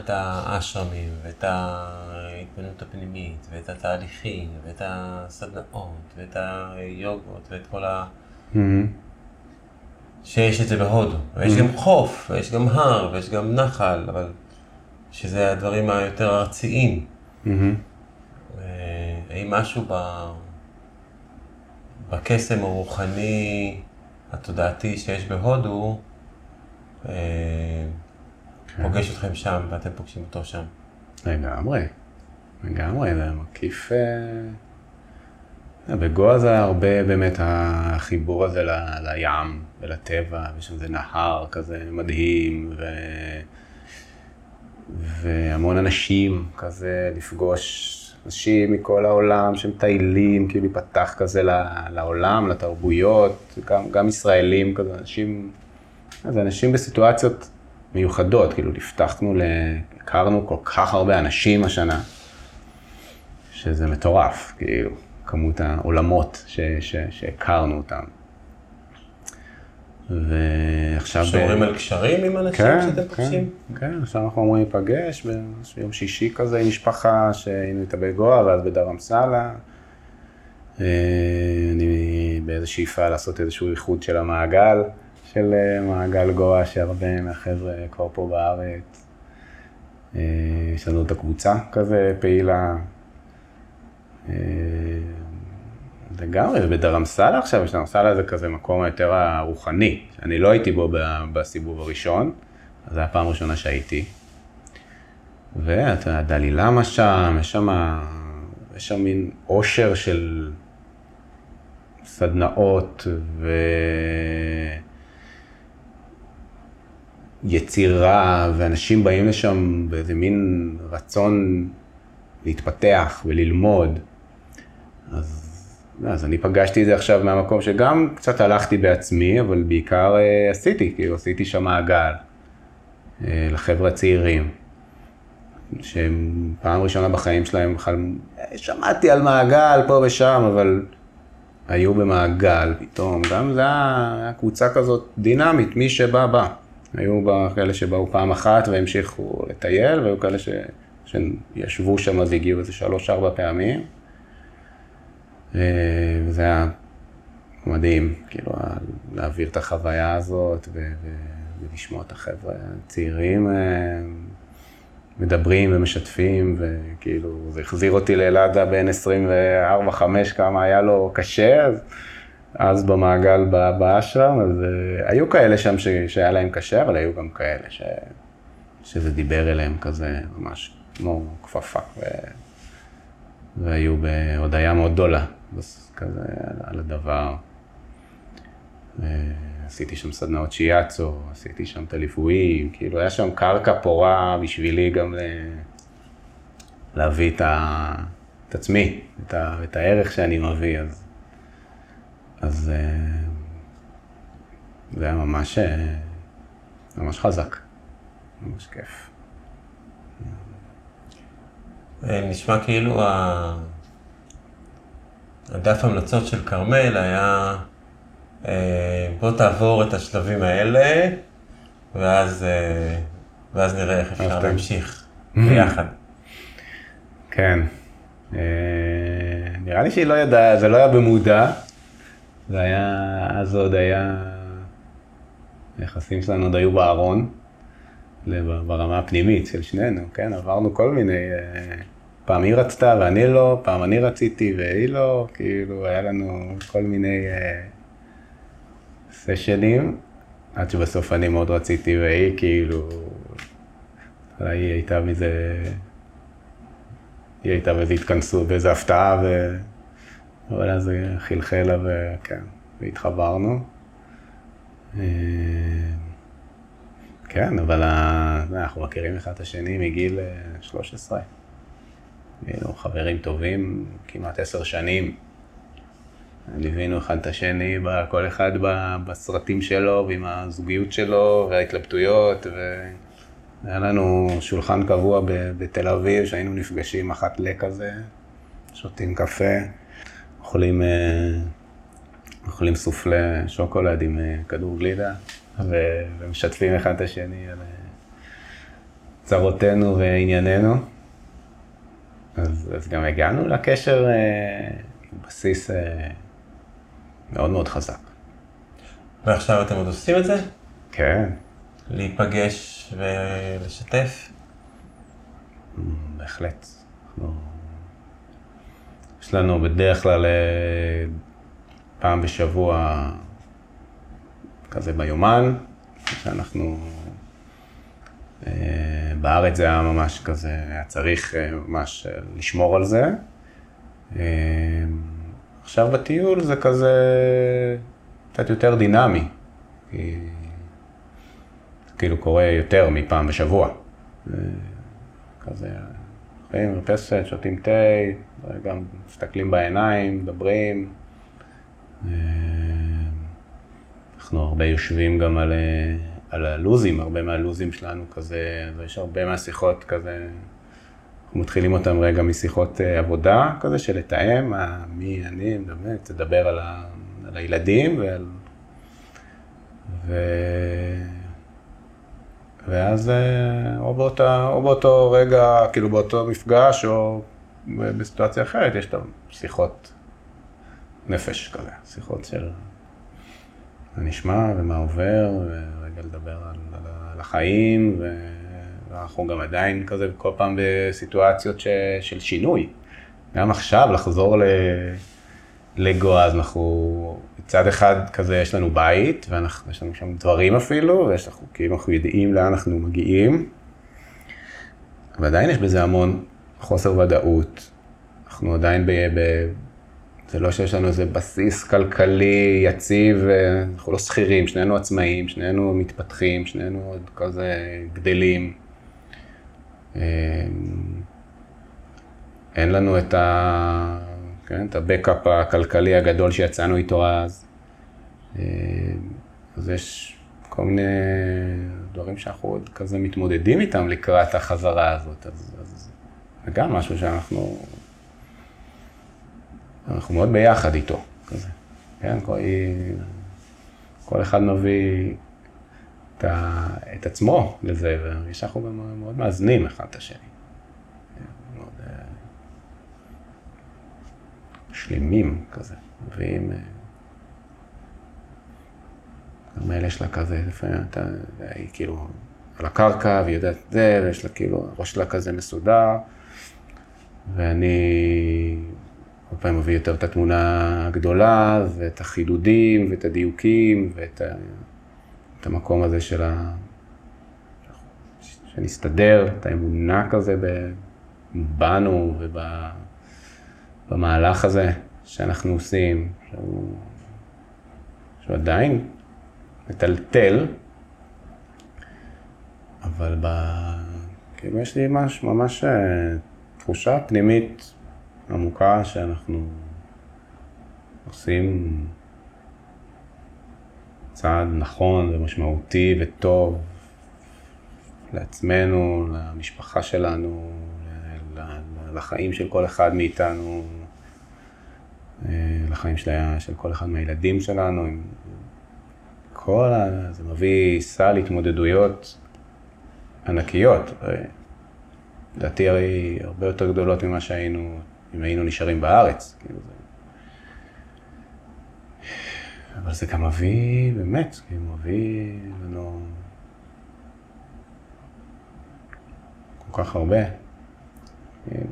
את האשרמים ואת ההתבוננות הפנימית ואת התהליכים ואת הסדנאות ואת היוגות ואת כל ה... Mm-hmm. שיש את זה בהודו. Mm-hmm. ויש גם חוף ויש גם הר ויש גם נחל, אבל שזה הדברים היותר ארציים. Mm-hmm. האם משהו ב... בקסם הרוחני התודעתי שיש בהודו, פוגש אתכם שם ואתם פוגשים אותו שם. לגמרי, לגמרי, זה מקיף. בגואה זה הרבה באמת החיבור הזה לים ולטבע, ושם זה נהר כזה מדהים, והמון אנשים כזה, לפגוש אנשים מכל העולם שמטיילים, כאילו להיפתח כזה לעולם, לתרבויות, גם, גם ישראלים כזה, אנשים, אז אנשים בסיטואציות מיוחדות, כאילו נפתחנו, הכרנו כל כך הרבה אנשים השנה, שזה מטורף, כאילו, כמות העולמות ש, ש, שהכרנו אותם. ועכשיו... שאומרים על קשרים עם אנשים שאתם פוגשים? כן, עכשיו אנחנו אמורים להיפגש ביום שישי כזה עם משפחה שהיינו איתה בגואה ואז בדרמסלה. אני באיזו שאיפה לעשות איזשהו איחוד של המעגל, של מעגל גואה שהרבה מהחבר'ה כבר פה בארץ. יש לנו את הקבוצה כזה פעילה. לגמרי, ובדרמסלה עכשיו, שדרמסלה זה כזה מקום היותר הרוחני, שאני לא הייתי בו בסיבוב הראשון, אז זו הייתה פעם ראשונה שהייתי. ואתה יודע לי למה שם, יש שם, יש שם מין עושר של סדנאות ויצירה, ואנשים באים לשם באיזה מין רצון להתפתח וללמוד. אז אז אני פגשתי את זה עכשיו מהמקום שגם קצת הלכתי בעצמי, אבל בעיקר עשיתי, כאילו עשיתי שם מעגל לחבר'ה צעירים, שהם פעם ראשונה בחיים שלהם, שמעתי על מעגל פה ושם, אבל היו במעגל פתאום, גם זה היה קבוצה כזאת דינמית, מי שבא בא. היו כאלה שבאו פעם אחת והמשיכו לטייל, והיו כאלה ש... שישבו שם אז הגיעו איזה שלוש-ארבע פעמים. וזה היה מדהים, כאילו, להעביר את החוויה הזאת ולשמוע את החבר'ה הצעירים מדברים ומשתפים, וכאילו, זה החזיר אותי לאלעדה בין עשרים וארבע חמש, כמה היה לו קשה, אז, אז במעגל באשרם, אז היו כאלה שם ש, שהיה להם קשה, אבל היו גם כאלה ש, שזה דיבר אליהם כזה, ממש כמו כפפה. ו... והיו בהודעה מאוד גדולה, כזה על הדבר. עשיתי שם סדנאות שיאצו, עשיתי שם את הליווי, כאילו היה שם קרקע פורה בשבילי גם להביא את עצמי, את הערך שאני מביא, אז... אז זה היה ממש, ממש חזק, ממש כיף. נשמע כאילו הדף המלצות של קרמל היה בוא תעבור את השלבים האלה ואז ואז נראה איך אפשר להמשיך ביחד. כן, נראה לי שהיא לא ידעה, זה לא היה במודע, זה היה, אז עוד היה, היחסים שלנו עוד היו בארון ברמה הפנימית של שנינו, כן, עברנו כל מיני... פעם היא רצתה ואני לא, פעם אני רציתי והיא לא, כאילו היה לנו כל מיני אה, סשנים, עד שבסוף אני מאוד רציתי והיא כאילו, אולי היא הייתה מזה, היא הייתה באיזו התכנסות, באיזו הפתעה, ו... אבל אז היא חלחלה וכן, והתחברנו. אה... כן, אבל אנחנו מכירים אחד את השני מגיל שלוש עשרה. היינו חברים טובים, כמעט עשר שנים. ליווינו אחד את השני, כל אחד בסרטים שלו ועם הזוגיות שלו וההתלבטויות. היה לנו שולחן קבוע בתל אביב, שהיינו נפגשים אחת לכזה, שותים קפה, אוכלים, אוכלים סופלה שוקולד עם כדור גלידה, ומשתפים אחד את השני על צרותינו וענייננו. אז, אז גם הגענו לקשר בסיס מאוד מאוד חזק. ועכשיו אתם עוד עושים את זה? כן. להיפגש ולשתף? בהחלט. אנחנו... יש לנו בדרך כלל פעם בשבוע כזה ביומן, שאנחנו... בארץ זה היה ממש כזה, היה צריך ממש לשמור על זה. עכשיו בטיול זה כזה קצת יותר דינמי, כי זה כאילו קורה יותר מפעם בשבוע. כזה, הולכים מרפסת, שותים תה, גם מסתכלים בעיניים, מדברים. אנחנו הרבה יושבים גם על... על הלוזים, הרבה מהלוזים שלנו כזה, ויש הרבה מהשיחות כזה, אנחנו מתחילים אותם רגע משיחות עבודה כזה, של לתאם, מי אני, באמת, לדבר על, ה, על הילדים, ועל, ו... ואז או באותה, או באותו רגע, כאילו באותו מפגש, או בסיטואציה אחרת, יש את השיחות נפש כזה, שיחות של הנשמע ומה עובר, ו... לדבר על, על החיים, ואנחנו גם עדיין כזה כל פעם בסיטואציות ש, של שינוי. גם עכשיו לחזור לגואה, אז אנחנו מצד אחד כזה יש לנו בית, ויש לנו שם דברים אפילו, ויש לנו כאילו אנחנו יודעים לאן אנחנו מגיעים, אבל עדיין יש בזה המון חוסר ודאות. אנחנו עדיין ב... ב זה לא שיש לנו איזה בסיס כלכלי, יציב, אנחנו לא שכירים, שנינו עצמאים, שנינו מתפתחים, שנינו עוד כזה גדלים. אין לנו את ה... כן, את הבקאפ הכלכלי הגדול שיצאנו איתו אז. אז יש כל מיני דברים שאנחנו עוד כזה מתמודדים איתם לקראת החזרה הזאת. אז, אז... זה גם משהו שאנחנו... אנחנו מאוד ביחד איתו, כזה. כן, כל, כל אחד מביא את, ה, את עצמו לזה, ואנחנו גם מאוד מאזנים אחד את השני. מאוד משלימים כזה, מביאים... קרמל יש לה כזה, לפעמים אתה, היא כאילו על הקרקע, והיא יודעת את זה, ויש לה כאילו, הראש שלה כזה מסודר, ואני... כל פעמים מביא יותר את התמונה הגדולה, ואת החידודים, ואת הדיוקים, ואת ה... את המקום הזה של ה... שנסתדר, את האמונה כזה בנו, ובמהלך הזה שאנחנו עושים, שהוא, שהוא עדיין מטלטל, אבל ב... כאילו יש לי ממש, ממש תחושה פנימית, עמוקה שאנחנו עושים צעד נכון ומשמעותי וטוב לעצמנו, למשפחה שלנו, לחיים של כל אחד מאיתנו, לחיים של כל אחד מהילדים שלנו. כל זה מביא סל התמודדויות ענקיות, לדעתי הרבה יותר גדולות ממה שהיינו אם היינו נשארים בארץ, כאילו זה... אבל זה גם מביא, באמת, כאילו מביא לנו... כל כך הרבה, כאילו...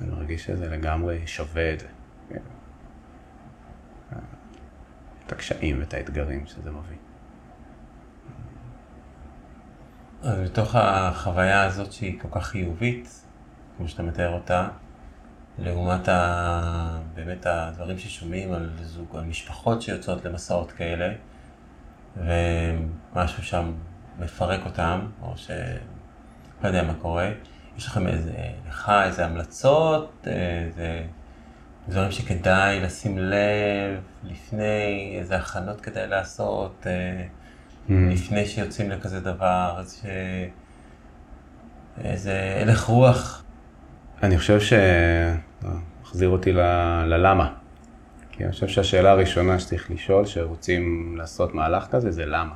אני מרגיש שזה לגמרי שווה את זה, כאילו... את הקשיים ואת האתגרים שזה מביא. אז בתוך החוויה הזאת שהיא כל כך חיובית, כמו שאתה מתאר אותה, לעומת ה... באמת הדברים ששומעים על, זוג, על משפחות שיוצאות למסעות כאלה, ומשהו שם מפרק אותם, או ש... לא יודע מה קורה. יש לכם איזה, לך איזה המלצות, איזה דברים שכדאי לשים לב לפני, איזה הכנות כדאי לעשות, mm. לפני שיוצאים לכזה דבר, אז ש... איזה הלך רוח. אני חושב ש... מחזיר אותי ל... ללמה. כי אני חושב שהשאלה הראשונה שצריך לשאול, שרוצים לעשות מהלך כזה, זה למה.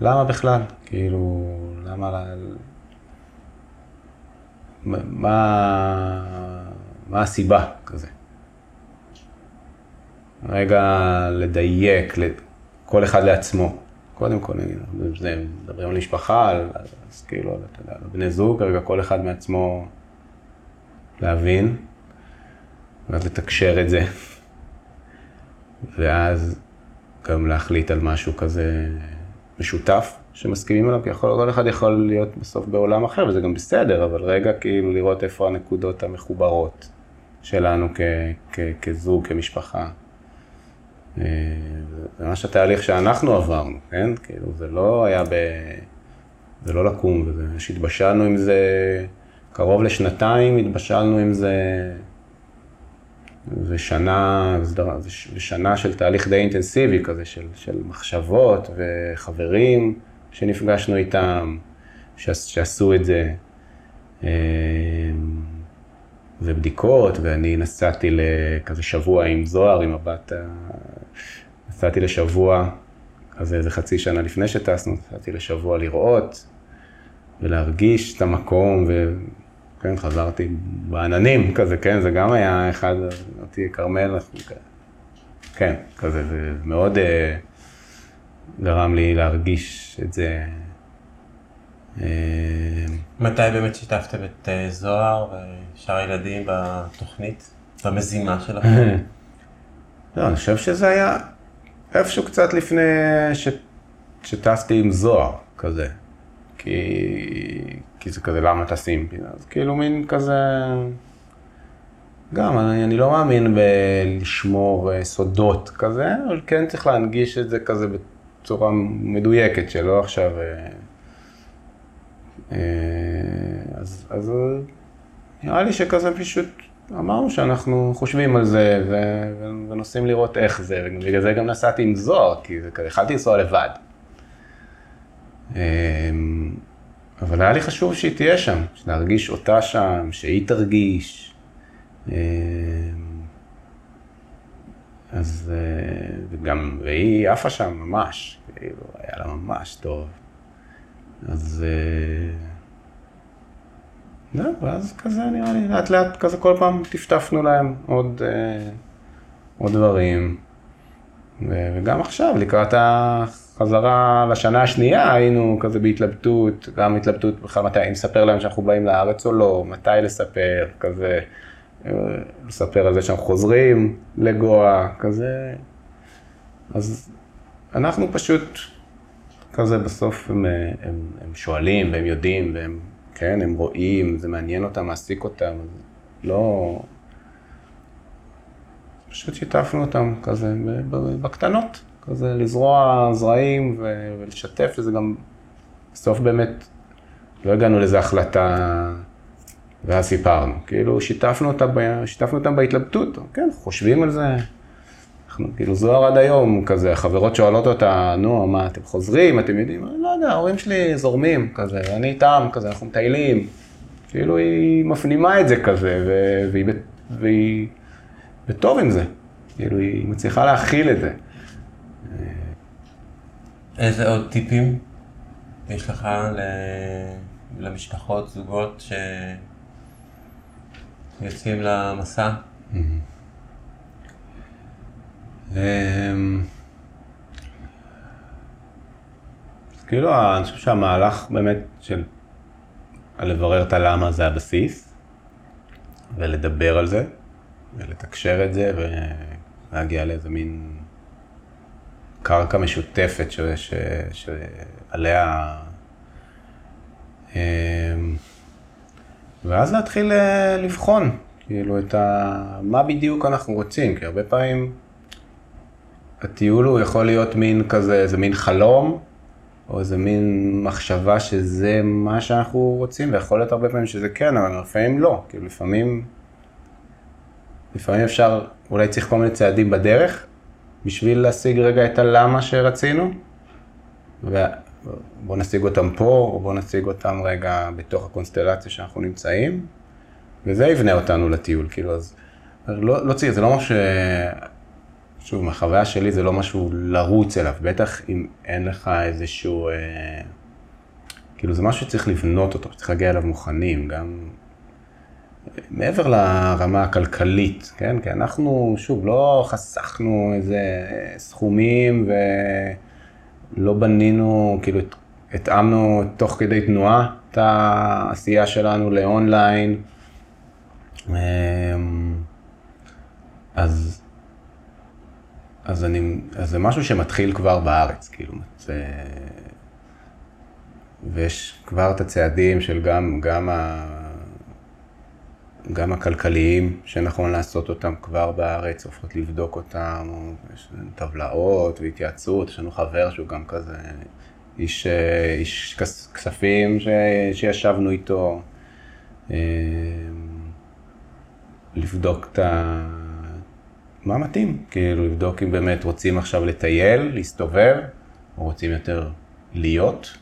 למה בכלל? כאילו, למה... מה... מה הסיבה כזה? רגע לדייק, כל אחד לעצמו. קודם כל, זה מדברים על משפחה, אז כאילו, אתה יודע, לבני זוג, רגע כל אחד מעצמו להבין, ואז לתקשר את זה. ואז גם להחליט על משהו כזה משותף שמסכימים עליו, כי כל אחד יכול להיות בסוף בעולם אחר, וזה גם בסדר, אבל רגע כאילו לראות איפה הנקודות המחוברות שלנו כ- כ- כזוג, כמשפחה. זה ממש התהליך שאנחנו עברנו, כן? כאילו זה לא היה ב... זה לא לקום, וזה שהתבשלנו עם זה, קרוב לשנתיים התבשלנו עם זה, ושנה, ושנה של תהליך די אינטנסיבי כזה, של, של מחשבות וחברים שנפגשנו איתם, שעשו את זה, ובדיקות, ואני נסעתי לכזה שבוע עם זוהר, עם הבת, נסעתי לשבוע, אז איזה חצי שנה לפני שטסנו, נסעתי לשבוע לראות ולהרגיש את המקום, ו... כן, חזרתי בעננים כזה, כן, זה גם היה אחד, אותי קרמל, כן, כזה, זה מאוד גרם לי להרגיש את זה. מתי באמת שיתפתם את זוהר ושאר הילדים בתוכנית, במזימה שלכם? לא, אני חושב שזה היה איפשהו קצת לפני שטסתי עם זוהר, כזה. כי, כי זה כזה למה תשים, אז כאילו מין כזה, גם אני, אני לא מאמין בלשמור סודות כזה, אבל כן צריך להנגיש את זה כזה בצורה מדויקת שלא עכשיו, אז, אז נראה לי שכזה פשוט אמרנו שאנחנו חושבים על זה ו, ונוסעים לראות איך זה, ובגלל זה גם נסעתי עם זוהר, כי זה כזה, יכלתי לנסוע לבד. אבל היה לי חשוב שהיא תהיה שם, להרגיש אותה שם, שהיא תרגיש. אז גם, והיא עפה שם ממש, היה לה ממש טוב. אז, לא, ואז כזה נראה לי, לאט לאט כזה כל פעם טפטפנו להם עוד, עוד דברים. וגם עכשיו, לקראת החזרה לשנה השנייה, היינו כזה בהתלבטות, גם התלבטות בכלל מתי, אם לספר להם שאנחנו באים לארץ או לא, מתי לספר, כזה, לספר על זה שאנחנו חוזרים לגואה, כזה. אז אנחנו פשוט, כזה בסוף הם, הם, הם שואלים והם יודעים, והם, כן, הם רואים, זה מעניין אותם, מעסיק אותם, לא... פשוט שיתפנו אותם כזה בקטנות, כזה לזרוע זרעים ולשתף, וזה גם בסוף באמת, לא הגענו לזה החלטה ואז סיפרנו, כאילו שיתפנו אותם, שיתפנו אותם בהתלבטות, כן, חושבים על זה, אנחנו כאילו זוהר עד היום כזה, החברות שואלות אותה, נו, מה, אתם חוזרים, אתם יודעים, לא יודע, ההורים שלי זורמים כזה, אני איתם כזה, אנחנו מטיילים, כאילו היא מפנימה את זה כזה, והיא, והיא וטוב עם זה, כאילו היא מצליחה להכיל את זה. איזה עוד טיפים יש לך למשפחות, זוגות שיוצאים למסע? אז כאילו, אני חושב שהמהלך באמת של לברר את הלמה זה הבסיס, ולדבר על זה. ולתקשר את זה ולהגיע לאיזה מין קרקע משותפת ש... ש... שעליה... ואז להתחיל לבחון, כאילו, את ה... מה בדיוק אנחנו רוצים, כי הרבה פעמים הטיול הוא יכול להיות מין כזה, איזה מין חלום, או איזה מין מחשבה שזה מה שאנחנו רוצים, ויכול להיות הרבה פעמים שזה כן, אבל לפעמים לא, כאילו לפעמים, לפעמים אפשר, אולי צריך כל מיני צעדים בדרך, בשביל להשיג רגע את הלמה שרצינו, ובוא נשיג אותם פה, או בוא נשיג אותם רגע בתוך הקונסטלציה שאנחנו נמצאים, וזה יבנה אותנו לטיול, כאילו, אז לא, לא צריך, זה לא משהו, שוב, מהחוויה שלי זה לא משהו לרוץ אליו, בטח אם אין לך איזשהו, אה, כאילו זה משהו שצריך לבנות אותו, שצריך להגיע אליו מוכנים, גם מעבר לרמה הכלכלית, כן? כי אנחנו, שוב, לא חסכנו איזה סכומים ולא בנינו, כאילו התאמנו תוך כדי תנועה את העשייה שלנו לאונליין, אה, אז אז, אני, אז זה משהו שמתחיל כבר בארץ, כאילו, זה, ויש כבר את הצעדים של גם, גם, ה, גם הכלכליים שנכון לעשות אותם כבר בארץ, הופכות לבדוק אותם, יש טבלאות והתייעצות, יש לנו חבר שהוא גם כזה איש, איש כספים ש, שישבנו איתו, לבדוק את ה... מה מתאים? כאילו לבדוק אם באמת רוצים עכשיו לטייל, להסתובב, או רוצים יותר להיות,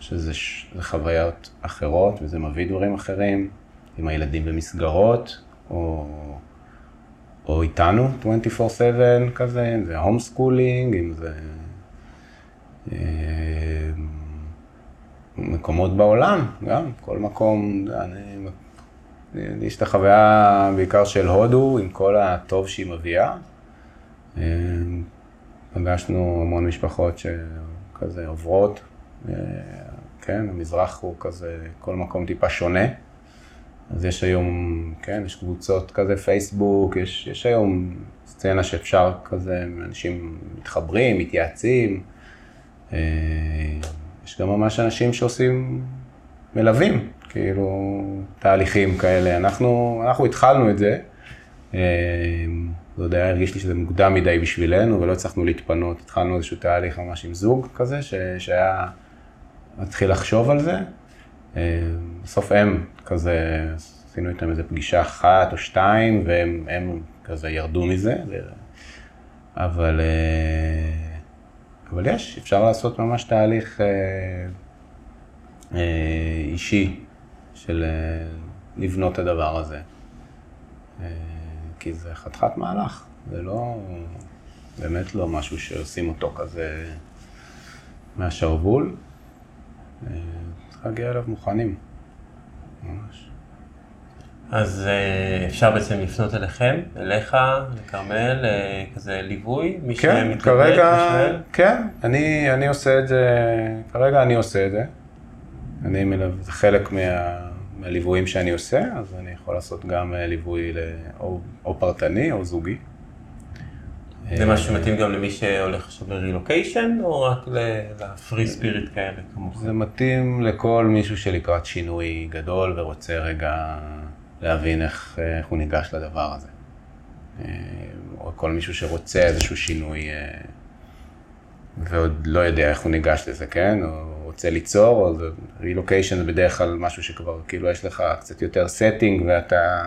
שזה חוויות אחרות וזה מביא דברים אחרים, עם הילדים במסגרות, או, או איתנו, עשרים וארבע שבע כזה, אם זה הום סקולינג, אם זה אה, מקומות בעולם, גם כל מקום, אני יש את החוויה בעיקר של הודו, עם כל הטוב שהיא מביאה. פגשנו המון משפחות שכזה עוברות, כן, המזרח הוא כזה, כל מקום טיפה שונה. אז יש היום, כן, יש קבוצות כזה, פייסבוק, יש, יש היום סצנה שאפשר כזה, אנשים מתחברים, מתייעצים. יש גם ממש אנשים שעושים מלווים. כאילו, תהליכים כאלה. אנחנו, אנחנו התחלנו את זה. זה עוד היה הרגיש לי שזה מוקדם מדי בשבילנו, ולא הצלחנו להתפנות. התחלנו איזשהו תהליך ממש עם זוג כזה, ש, שהיה התחיל לחשוב על זה. בסוף הם כזה, עשינו איתם איזו פגישה אחת או שתיים, והם הם כזה ירדו מזה. אבל, אבל יש, אפשר לעשות ממש תהליך אישי. של לבנות את הדבר הזה, כי זה חתיכת מהלך, זה לא, באמת לא משהו שעושים אותו כזה מהשרוול, צריך להגיע אליו מוכנים, ממש. אז אפשר בעצם לפנות אליכם, אליך, לקרמל, כזה ליווי, מי שמתקבל, מי שמתקבל? כן, אני, אני עושה את זה, כרגע אני עושה את זה. אני מלווה, זה חלק מה, מהליוויים שאני עושה, אז אני יכול לעשות גם ליווי לא, או, או פרטני או זוגי. זה משהו מתאים גם למי שהולך עכשיו לרילוקיישן או רק לפרי ספיריט כאלה כמוך? זה מתאים לכל מישהו שלקראת שינוי גדול ורוצה רגע להבין איך, איך הוא ניגש לדבר הזה. או כל מישהו שרוצה איזשהו שינוי ועוד לא יודע איך הוא ניגש לזה, כן? או... רוצה ליצור, או רילוקיישן זה בדרך כלל משהו שכבר כאילו יש לך קצת יותר סטינג ואתה...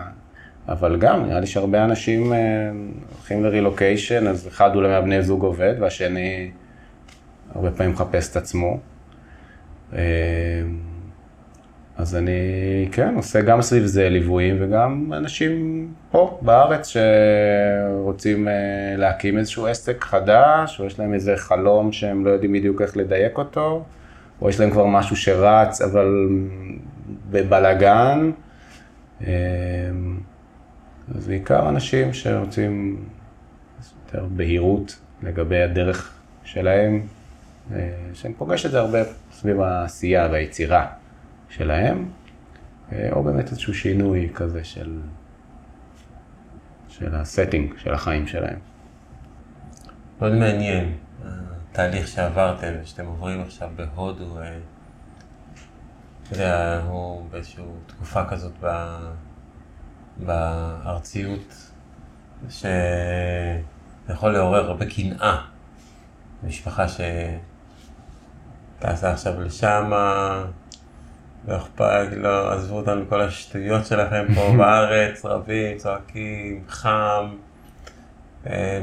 אבל גם, נראה לי שהרבה אנשים הולכים לרילוקיישן, אז אחד אולי מהבני זוג עובד, והשני הרבה פעמים מחפש את עצמו. אז אני, כן, עושה גם סביב זה ליוויים, וגם אנשים פה בארץ שרוצים להקים איזשהו עסק חדש, או יש להם איזה חלום שהם לא יודעים בדיוק איך לדייק אותו. או יש להם כבר משהו שרץ, אבל בבלגן. אז בעיקר אנשים שרוצים יותר בהירות לגבי הדרך שלהם, שאני פוגש את זה הרבה סביב העשייה והיצירה שלהם, או באמת איזשהו שינוי כזה של, של הסטינג, של החיים שלהם. מאוד מעניין. תהליך שעברתם ושאתם עוברים עכשיו בהודו, זה הוא באיזושהי תקופה כזאת בארציות, ש... יכול לעורר הרבה קנאה. משפחה שתעשה עכשיו לשם, ואוכפג, לא עזבו אותנו כל השטויות שלכם פה בארץ, רבים, צועקים, חם,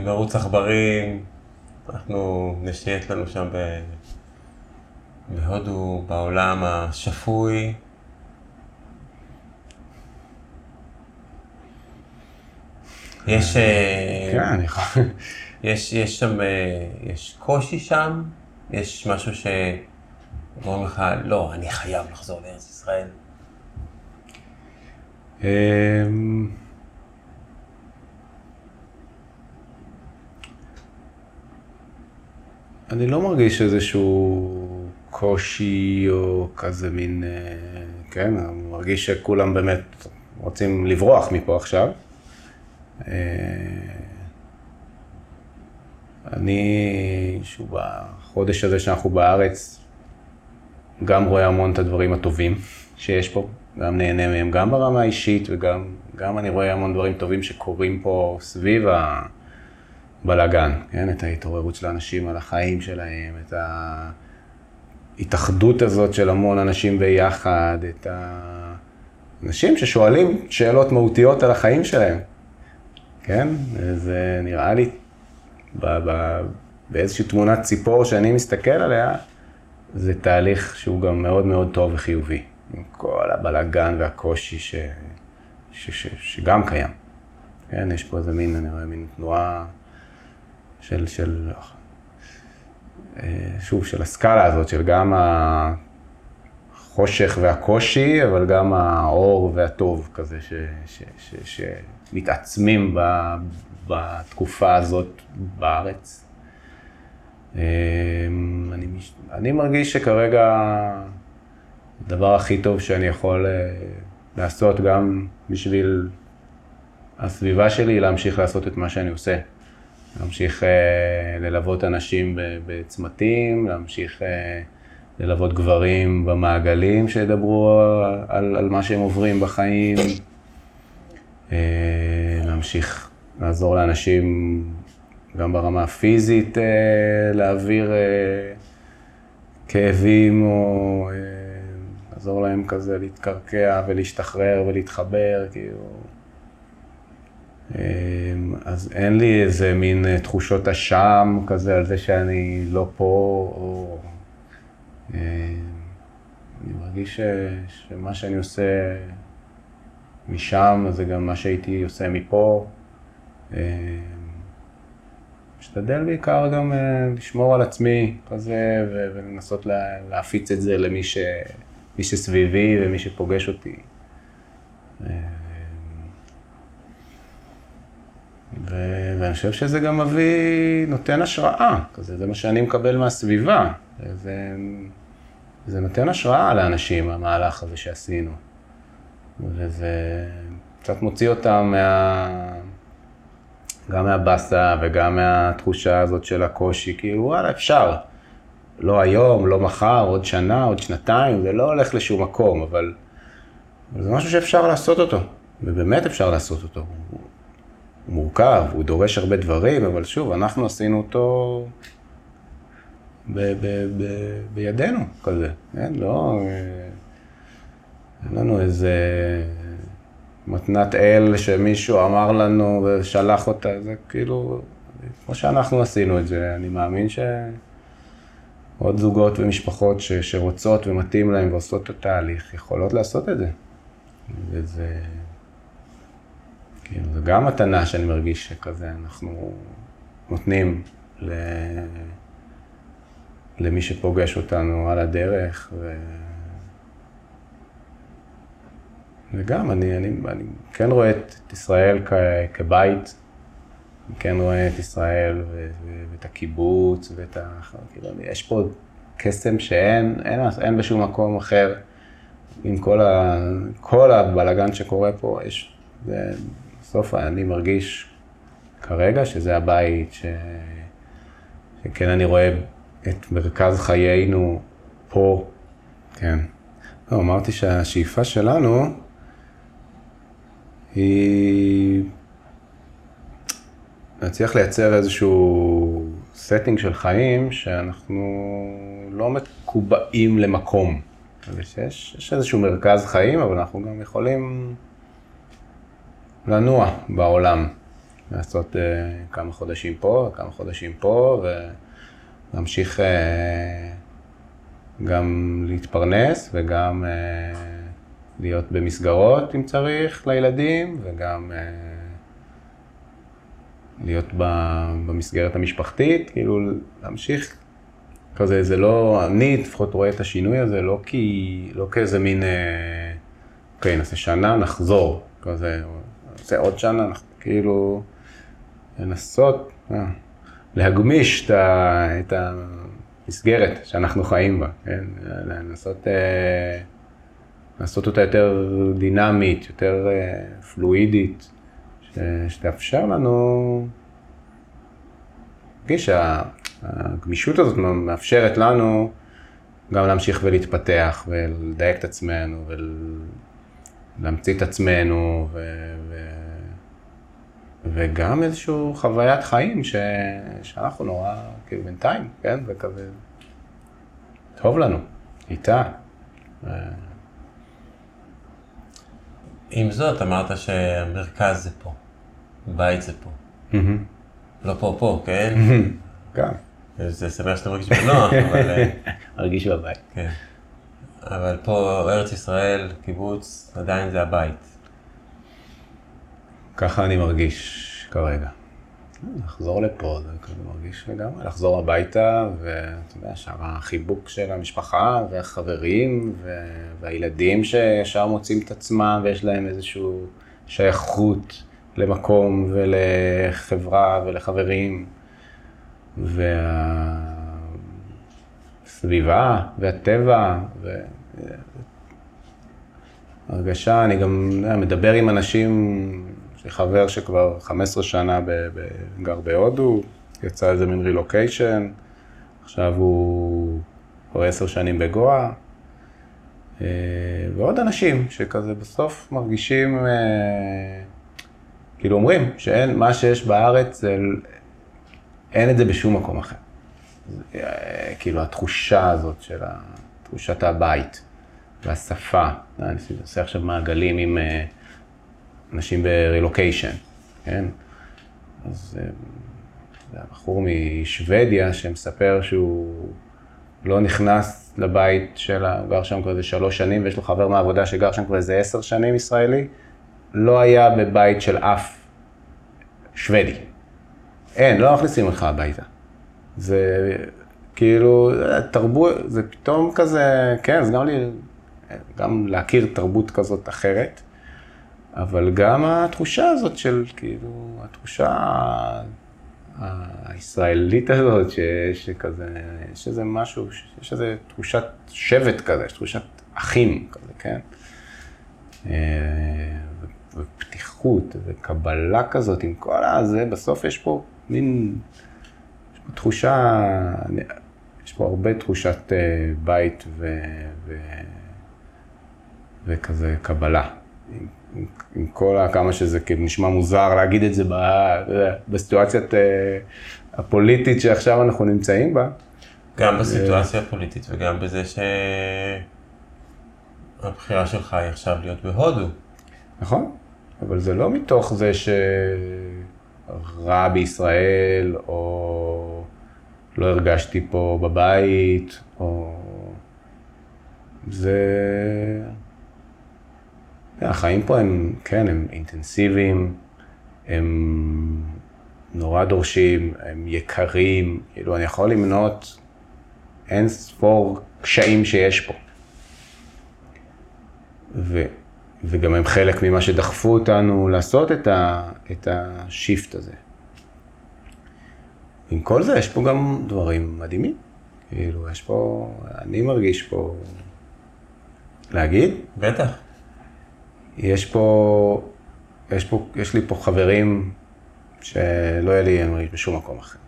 מרוץ עכברים. אנחנו נשייט לנו שם בהודו, בעולם השפוי. יש כן, יש יש שם יש קושי שם, יש משהו שגורם לך, לא, אני חייב לחזור לארץ ישראל. אממ אני לא מרגיש איזשהו קושי או כזה מין, כן, אני מרגיש שכולם באמת רוצים לברוח מפה עכשיו. אני, שוב, בחודש הזה שאנחנו בארץ, גם רואה המון את הדברים הטובים שיש פה, גם נהנה מהם, גם ברמה האישית, וגם גם אני רואה המון דברים טובים שקורים פה סביב הבלגן, כן? את ההתעוררות של האנשים על החיים שלהם, את ההתאחדות הזאת של המון אנשים ביחד, את האנשים ששואלים שאלות מהותיות על החיים שלהם. כן? זה נראה לי באיזושהי תמונת ציפור שאני מסתכל עליה, זה תהליך שהוא גם מאוד מאוד טוב וחיובי. עם כל הבלגן והקושי ש, ש, ש, שגם קיים. כן, יש פה איזה מין, אני רואה, מין תנועה של, של, שוב, של הסקאלה הזאת, של גם החושך והקושי, אבל גם האור והטוב כזה ש... ש, ש, ש מתעצמים בתקופה הזאת בארץ. אני, אני מרגיש שכרגע הדבר הכי טוב שאני יכול לעשות, גם בשביל הסביבה שלי, להמשיך לעשות את מה שאני עושה. להמשיך ללוות אנשים בצמתים, להמשיך ללוות גברים במעגלים שידברו על, על מה שהם עוברים בחיים. להמשיך לעזור לאנשים גם ברמה הפיזית, להעביר כאבים או לעזור להם כזה להתקרקע ולהשתחרר ולהתחבר, כאילו. אז אין לי איזה מין תחושות אשם כזה על זה שאני לא פה, או אני מרגיש שמה שאני עושה משם, אז זה גם מה שהייתי עושה מפה. משתדל בעיקר גם לשמור על עצמי כזה, ולנסות להפיץ את זה למי ש... מי שסביבי ומי שפוגש אותי. ו... ואני חושב שזה גם מביא, נותן השראה כזה, זה מה שאני מקבל מהסביבה. זה, זה נותן השראה לאנשים, המהלך הזה שעשינו. וזה קצת מוציא אותם מה... גם מהבסה וגם מהתחושה הזאת של הקושי, כאילו וואלה אפשר. לא היום, לא מחר, עוד שנה, עוד שנתיים, זה לא הולך לשום מקום, אבל, אבל זה משהו שאפשר לעשות אותו, ובאמת אפשר לעשות אותו. הוא, הוא מורכב, הוא דורש הרבה דברים, אבל שוב, אנחנו עשינו אותו ב... ב... ב... בידינו כזה, כן? לא... אין לנו איזה מתנת אל שמישהו אמר לנו ושלח אותה, זה כאילו, כמו שאנחנו עשינו את זה, אני מאמין שעוד זוגות ומשפחות ש... שרוצות ומתאים להם ועושות את התהליך, יכולות לעשות את זה. וזה, כאילו, זה גם מתנה שאני מרגיש שכזה, אנחנו נותנים ל... למי שפוגש אותנו על הדרך, ו... וגם אני, אני, אני כן רואה את ישראל כ, כבית, אני כן רואה את ישראל ו, ו, ואת הקיבוץ ואת ה... כאילו, יש פה קסם שאין, אין, אין בשום מקום אחר, עם כל, ה, כל הבלגן שקורה פה, יש... זה, בסוף אני מרגיש כרגע שזה הבית, ש, שכן אני רואה את מרכז חיינו פה, כן. לא, אמרתי שהשאיפה שלנו, היא להצליח לייצר איזשהו setting של חיים שאנחנו לא מקובעים למקום. יש, יש איזשהו מרכז חיים, אבל אנחנו גם יכולים לנוע בעולם. לעשות אה, כמה חודשים פה, כמה חודשים פה, ולהמשיך אה, גם להתפרנס וגם אה, להיות במסגרות אם צריך לילדים, וגם אה, להיות במסגרת המשפחתית, כאילו להמשיך כזה, זה לא, אני לפחות רואה את השינוי הזה, לא כי, לא כאיזה מין, אוקיי, נעשה שנה, נחזור, כזה, נעשה עוד שנה, אנחנו כאילו לנסות, להגמיש את המסגרת שאנחנו חיים בה, כן? לנסות, לעשות אותה יותר דינמית, יותר פלואידית, שתאפשר לנו, גישה, הגמישות הזאת מאפשרת לנו גם להמשיך ולהתפתח ולדייק את עצמנו ולהמציא את עצמנו ו... ו... וגם איזשהו חוויית חיים ש... שאנחנו נורא כאילו בינתיים, כן? וכזה טוב לנו, איתה. ו... עם זאת אמרת שהמרכז זה פה, בית זה פה, mm-hmm. לא פה פה, כן? Mm-hmm. גם. זה סביר שאתה מרגיש בנוח, אבל... מרגיש בבית. כן. אבל פה ארץ ישראל, קיבוץ, עדיין זה הבית. ככה אני מרגיש כרגע. לחזור לפה, זה כזה מרגיש לגמרי. לחזור הביתה, ואתה יודע, שם החיבוק של המשפחה, והחברים, והילדים שישר מוצאים את עצמם, ויש להם איזושהי שייכות למקום ולחברה ולחברים. והסביבה והטבע והרגשה, אני גם מדבר עם אנשים, יש לי חבר שכבר חמש עשרה שנה גר בהודו, יצא איזה מין רילוקיישן, עכשיו הוא כבר עשר שנים בגואה, ועוד אנשים שכזה בסוף מרגישים, כאילו אומרים שאין, מה שיש בארץ, אין את זה בשום מקום אחר. זה, כאילו התחושה הזאת של תחושת הבית והשפה. אני עושה עכשיו מעגלים עם אנשים ברילוקיישן, כן? אז זה הבחור משוודיה שמספר שהוא לא נכנס לבית שלה, הוא גר שם כבר איזה שלוש שנים ויש לו חבר מהעבודה שגר שם כבר איזה עשר שנים ישראלי, לא היה בבית של אף שוודי. אין, לא מכניסים אותך הביתה. זה כאילו, תרבות, זה פתאום כזה, כן, אז גם, לי, גם להכיר תרבות כזאת אחרת, אבל גם התחושה הזאת של, כאילו, התחושה הישראלית הזאת, ש, שכזה, יש איזה משהו, יש איזה תחושת שבט כזה, יש תחושת אחים כזה, כן? ופתיחות וקבלה כזאת עם כל הזה, בסוף יש פה מין, יש פה תחושה, יש פה הרבה תחושת בית ו, ו, וכזה קבלה. עם, עם, עם כל כמה שזה נשמע מוזר להגיד את זה ב, בסיטואציית הפוליטית שעכשיו אנחנו נמצאים בה. גם בסיטואציה הפוליטית וגם בזה שהבחירה שלך היא עכשיו להיות בהודו. נכון? אבל זה לא מתוך זה שרע בישראל, או לא הרגשתי פה בבית, או... זה... החיים פה הם, כן, הם אינטנסיביים, הם נורא דורשים, הם יקרים, כאילו אני יכול למנות אין ספור קשיים שיש פה. ו... וגם הם חלק ממה שדחפו אותנו לעשות את, ה, את השיפט הזה. עם כל זה, יש פה גם דברים מדהימים. כאילו, יש פה, אני מרגיש פה, להגיד? בטח. יש פה, יש פה, יש לי פה חברים שלא היה לי, אני מרגיש בשום מקום אחר.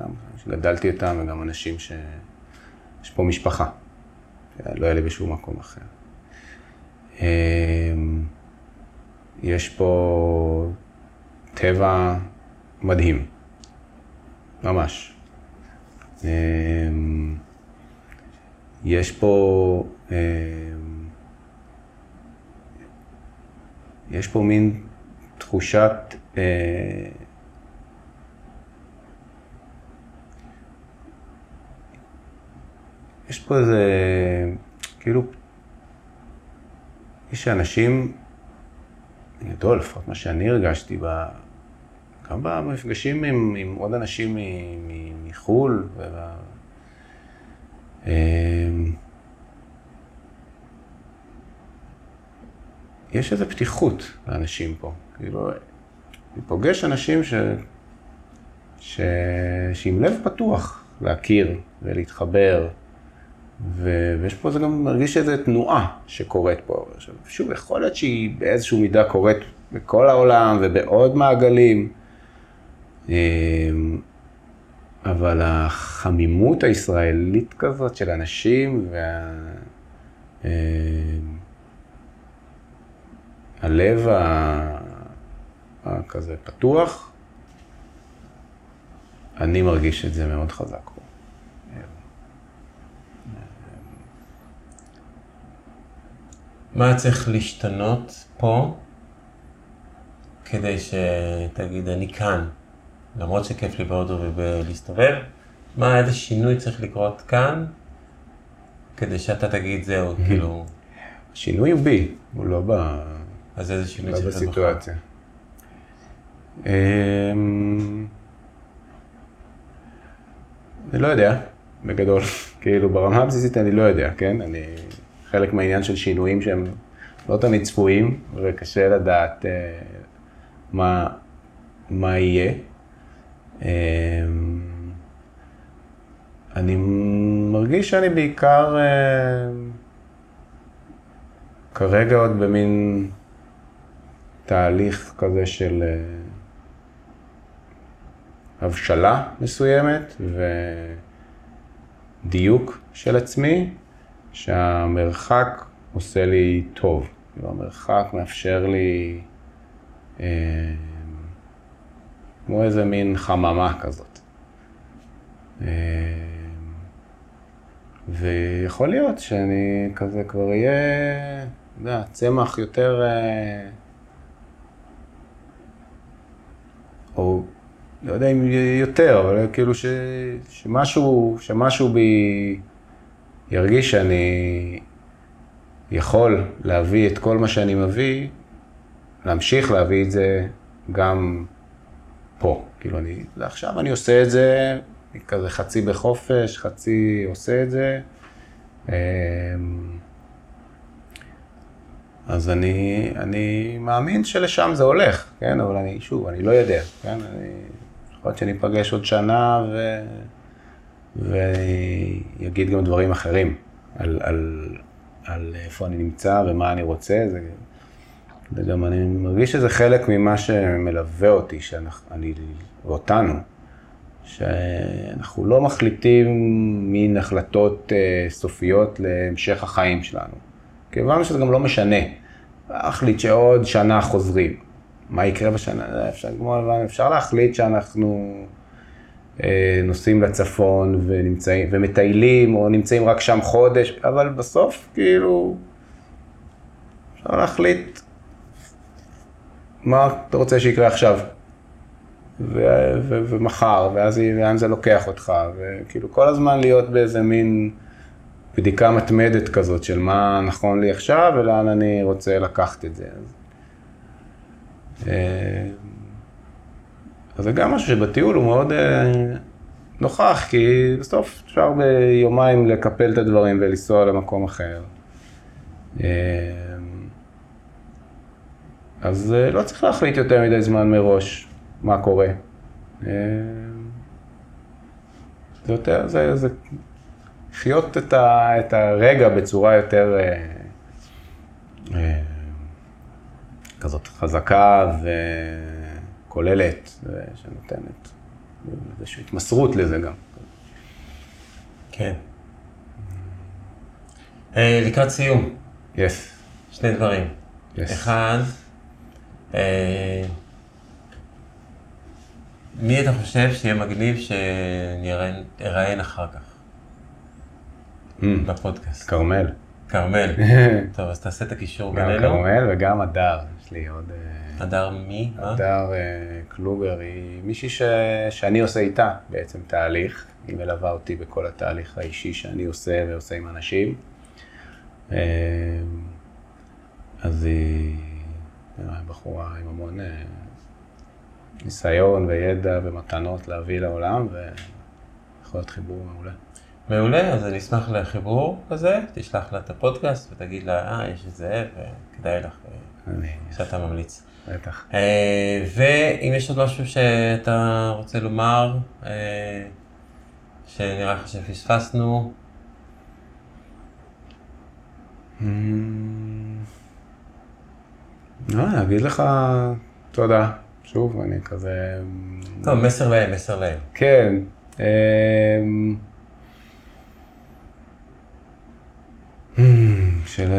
גם שגדלתי אותם וגם אנשים ש... יש פה משפחה, שלא היה לי בשום מקום אחר. יש פה טבע מדהים, ממש. יש פה יש פה מין תחושת יש פה איזה, כאילו, יש אנשים, גדול, לפחות מה שאני הרגשתי, ב, גם במפגשים עם, עם עוד אנשים מ, מ, מחול, ולה, יש איזו פתיחות לאנשים פה, כאילו, אני פוגש אנשים ש, ש, שעם לב פתוח להכיר ולהתחבר, ויש פה זה גם מרגיש איזו תנועה שקורית פה. שוב, יכול להיות שהיא באיזשהו מידה קורית בכל העולם ובעוד מעגלים. אבל החמימות הישראלית כזאת של אנשים, והלב הכזה פתוח, אני מרגיש את זה מאוד חזק. מה צריך להשתנות פה כדי שתגיד אני כאן, למרות שכיף לי בהודו ולהסתובב, מה איזה שינוי צריך לקרות כאן כדי שאתה תגיד זהו, כאילו... השינוי הוא בי, הוא לא בא... אז איזה שינוי צריך לבחור? לא בסיטואציה. אני לא יודע, בגדול, כאילו ברמה הבסיסית אני לא יודע, כן? אני... חלק מהעניין של שינויים שהם לא תמיד צפויים, וקשה לדעת אה, מה, מה יהיה. אה, אני מרגיש שאני בעיקר אה, כרגע עוד במין תהליך כזה של אה, הבשלה מסוימת ודיוק של עצמי. שהמרחק עושה לי טוב, המרחק מאפשר לי אה, כמו איזה מין חממה כזאת. אה, ויכול להיות שאני כזה כבר יהיה, יודע, צמח יותר, אה, או לא יודע אם יותר, אבל כאילו ש, שמשהו, שמשהו בי, ירגיש שאני יכול להביא את כל מה שאני מביא, להמשיך להביא את זה גם פה. כאילו אני, עכשיו אני עושה את זה, כזה חצי בחופש, חצי עושה את זה. אז אני, אני מאמין שלשם זה הולך, כן? אבל אני, שוב, אני לא יודע, כן? אני, יכול להיות שאני אפגש עוד שנה ו... ויגיד גם דברים אחרים על, על, על איפה אני נמצא ומה אני רוצה. זה, זה גם אני מרגיש שזה חלק ממה שמלווה אותי, שאני, ואותנו, שאנחנו לא מחליטים מין החלטות סופיות להמשך החיים שלנו. כיוון שזה גם לא משנה. להחליט שעוד שנה חוזרים. מה יקרה בשנה? אפשר, אפשר להחליט שאנחנו... נוסעים לצפון ונמצאים, ומטיילים, או נמצאים רק שם חודש, אבל בסוף, כאילו, אפשר להחליט מה אתה רוצה שיקרה עכשיו, ו- ו- ומחר, ואז לאן זה לוקח אותך, וכאילו כל הזמן להיות באיזה מין בדיקה מתמדת כזאת של מה נכון לי עכשיו, ולאן אני רוצה לקחת את זה. אז... אז זה גם משהו שבטיול הוא מאוד נוכח, כי בסוף אפשר ביומיים לקפל את הדברים ולנסוע למקום אחר. אז לא צריך להחליט יותר מדי זמן מראש מה קורה. זה יותר, זה, זה לחיות את, ה, את הרגע בצורה יותר כזאת חזקה ו... כוללת, שנותנת איזושהי התמסרות לזה גם. כן. לקראת סיום. יס. שני דברים. יס. אחד, מי אתה חושב שיהיה מגניב שנראיין אחר כך? בפודקאסט. קרמל. קרמל. טוב, אז תעשה את הקישור גם אלו. גם קרמל וגם אדר. יש לי עוד... אדר מי? אדר קלוגר היא מישהי שאני עושה איתה בעצם תהליך. היא מלווה אותי בכל התהליך האישי שאני עושה ועושה עם אנשים. אז היא בחורה עם המון ניסיון וידע ומתנות להביא לעולם, ויכול להיות חיבור מעולה. מעולה, אז אני אשמח לחיבור כזה, תשלח לה את הפודקאסט ותגיד לה, אה, יש את זה, וכדאי לך שאתה ממליץ. בטח. ואם יש עוד משהו שאתה רוצה לומר, שנראה לך שפספסנו, אני אגיד לך תודה, שוב, אני כזה... טוב, מסר להם, מסר להם. כן. של...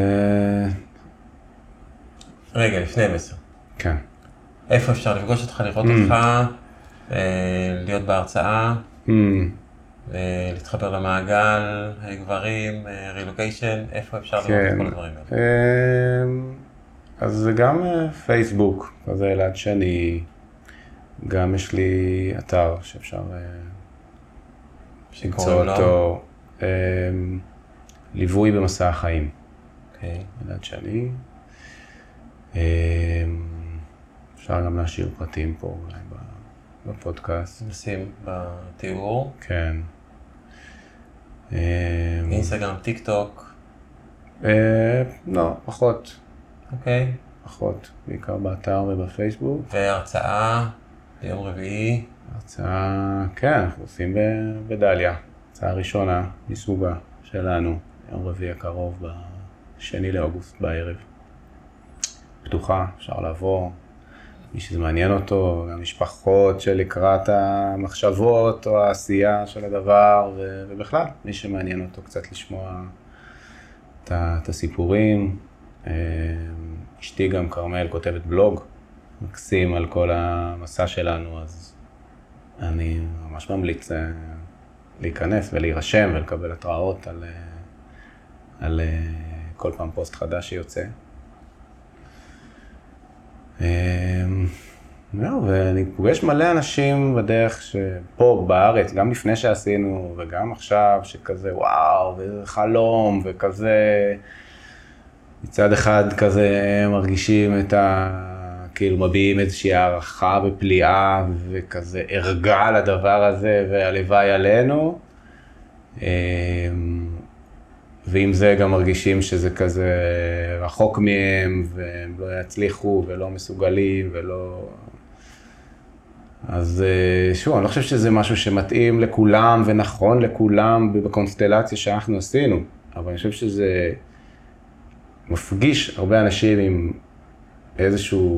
רגע, לפני מסר. כן. איפה אפשר לפגוש אותך, לראות אותך, להיות בהרצאה, להתחבר למעגל, גברים, רילוקיישן, איפה אפשר לראות את כל הדברים האלה? אז זה גם פייסבוק, אז אלעד שני, גם יש לי אתר שאפשר למצוא אותו, לווי במסע החיים, אלעד שני. אפשר גם להשאיר פרטים פה בפודקאסט. נשים בתיאור. כן. אינסטגרם, טיק טוק. לא, פחות. אוקיי. פחות, בעיקר באתר ובפייסבוק. והרצאה ביום רביעי. הרצאה, כן, אנחנו עושים בדליה. הרצאה ראשונה מסוגה שלנו, יום רביעי הקרוב, בשני לאוגוסט בערב. פתוחה, אפשר לעבור. מי שזה מעניין אותו, גם משפחות שלקראת המחשבות או העשייה של הדבר, ובכלל, מי שמעניין אותו קצת לשמוע את הסיפורים. אשתי גם קרמל כותבת בלוג מקסים על כל המסע שלנו, אז אני ממש ממליץ להיכנס ולהירשם ולקבל התראות על, על כל פעם פוסט חדש שיוצא. ואני פוגש מלא אנשים בדרך שפה בארץ, גם לפני שעשינו וגם עכשיו, שכזה וואו, ואיזה חלום וכזה, מצד אחד כזה מרגישים את ה... כאילו מביעים איזושהי הערכה ופליאה וכזה הרגע על הדבר הזה והלוואי עלינו. ועם זה גם מרגישים שזה כזה רחוק מהם, והם לא יצליחו ולא מסוגלים ולא... אז שוב, אני לא חושב שזה משהו שמתאים לכולם ונכון לכולם בקונסטלציה שאנחנו עשינו, אבל אני חושב שזה מפגיש הרבה אנשים עם איזושהי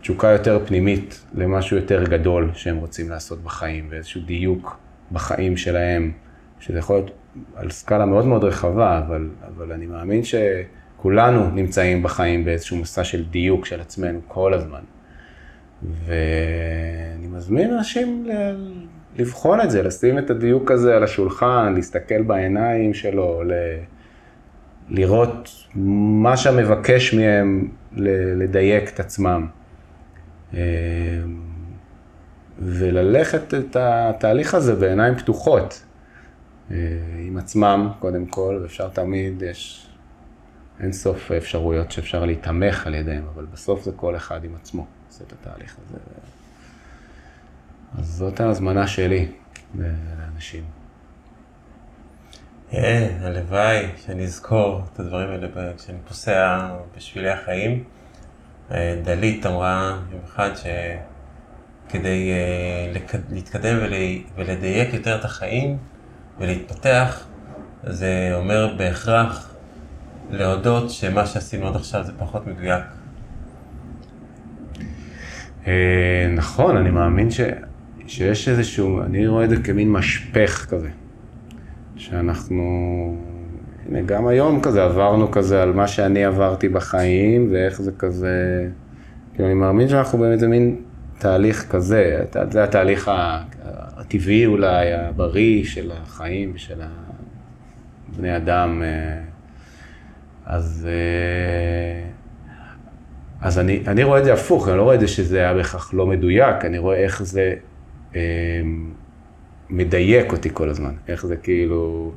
תשוקה יותר פנימית למשהו יותר גדול שהם רוצים לעשות בחיים, ואיזשהו דיוק בחיים שלהם, שזה יכול להיות על סקאלה מאוד מאוד רחבה, אבל, אבל אני מאמין שכולנו נמצאים בחיים באיזשהו מסע של דיוק של עצמנו כל הזמן. ואני מזמין אנשים לבחון את זה, לשים את הדיוק הזה על השולחן, להסתכל בעיניים שלו, ל... לראות מה שמבקש מהם לדייק את עצמם. וללכת את התהליך הזה בעיניים פתוחות. עם עצמם, קודם כל, ואפשר תמיד, יש אין סוף אפשרויות שאפשר להתמך על ידיהם, אבל בסוף זה כל אחד עם עצמו, עושה את התהליך הזה. אז זאת ההזמנה שלי לאנשים. הלוואי שאני אזכור את הדברים האלה כשאני פוסע בשבילי החיים. דלית אמרה יום אחד שכדי להתקדם ולדייק יותר את החיים ולהתפתח, זה אומר בהכרח להודות שמה שעשינו עד עכשיו זה פחות מדויק. נכון, אני מאמין שיש איזשהו, אני רואה את זה כמין משפך כזה. שאנחנו, הנה גם היום כזה, עברנו כזה על מה שאני עברתי בחיים, ואיך זה כזה, כאילו אני מאמין שאנחנו באמת זה מין תהליך כזה, זה התהליך הטבעי אולי, הבריא של החיים, של בני אדם. אז, אז אני, אני רואה את זה הפוך, אני לא רואה את זה שזה היה בכך לא מדויק, אני רואה איך זה מדייק אותי כל הזמן, איך זה כאילו,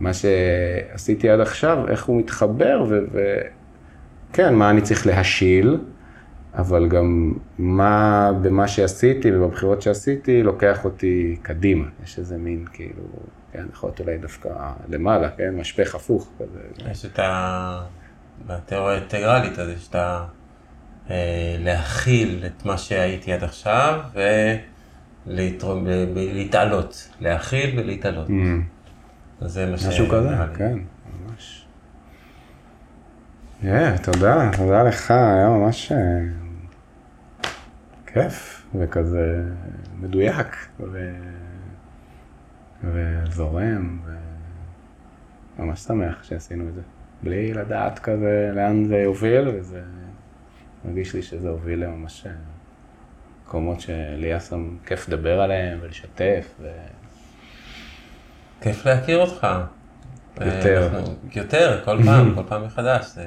מה שעשיתי עד עכשיו, איך הוא מתחבר וכן, מה אני צריך להשיל, אבל גם מה במה שעשיתי ובבחירות שעשיתי לוקח אותי קדימה. יש איזה מין כאילו, כן, יכול להיות אולי דווקא למעלה, כן, משפך הפוך כזה. יש את ה... בתיאוריה האינטגרלית, אז יש את ה... להכיל את מה שהייתי עד עכשיו ולהתעלות, להכיל ולהתעלות. אז זה מה ש... משהו כזה, כן. Yeah, תודה, תודה לך, היה ממש כיף וכזה מדויק ו... וזורם וממש שמח שעשינו את זה, בלי לדעת כזה לאן זה יוביל, וזה מרגיש לי שזה הוביל לממש מקומות שלי היה שם כיף לדבר עליהם ולשתף ו... כיף להכיר אותך. יותר. יותר, כל פעם, כל פעם מחדש. זה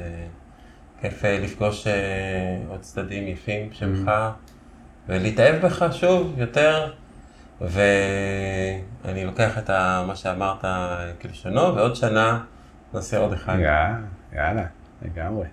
כיף לפגוש עוד צדדים יפים שלך, ולהתאהב בך שוב יותר, ואני לוקח את מה שאמרת כלשונו, ועוד שנה נעשה עוד אחד. יאללה, לגמרי.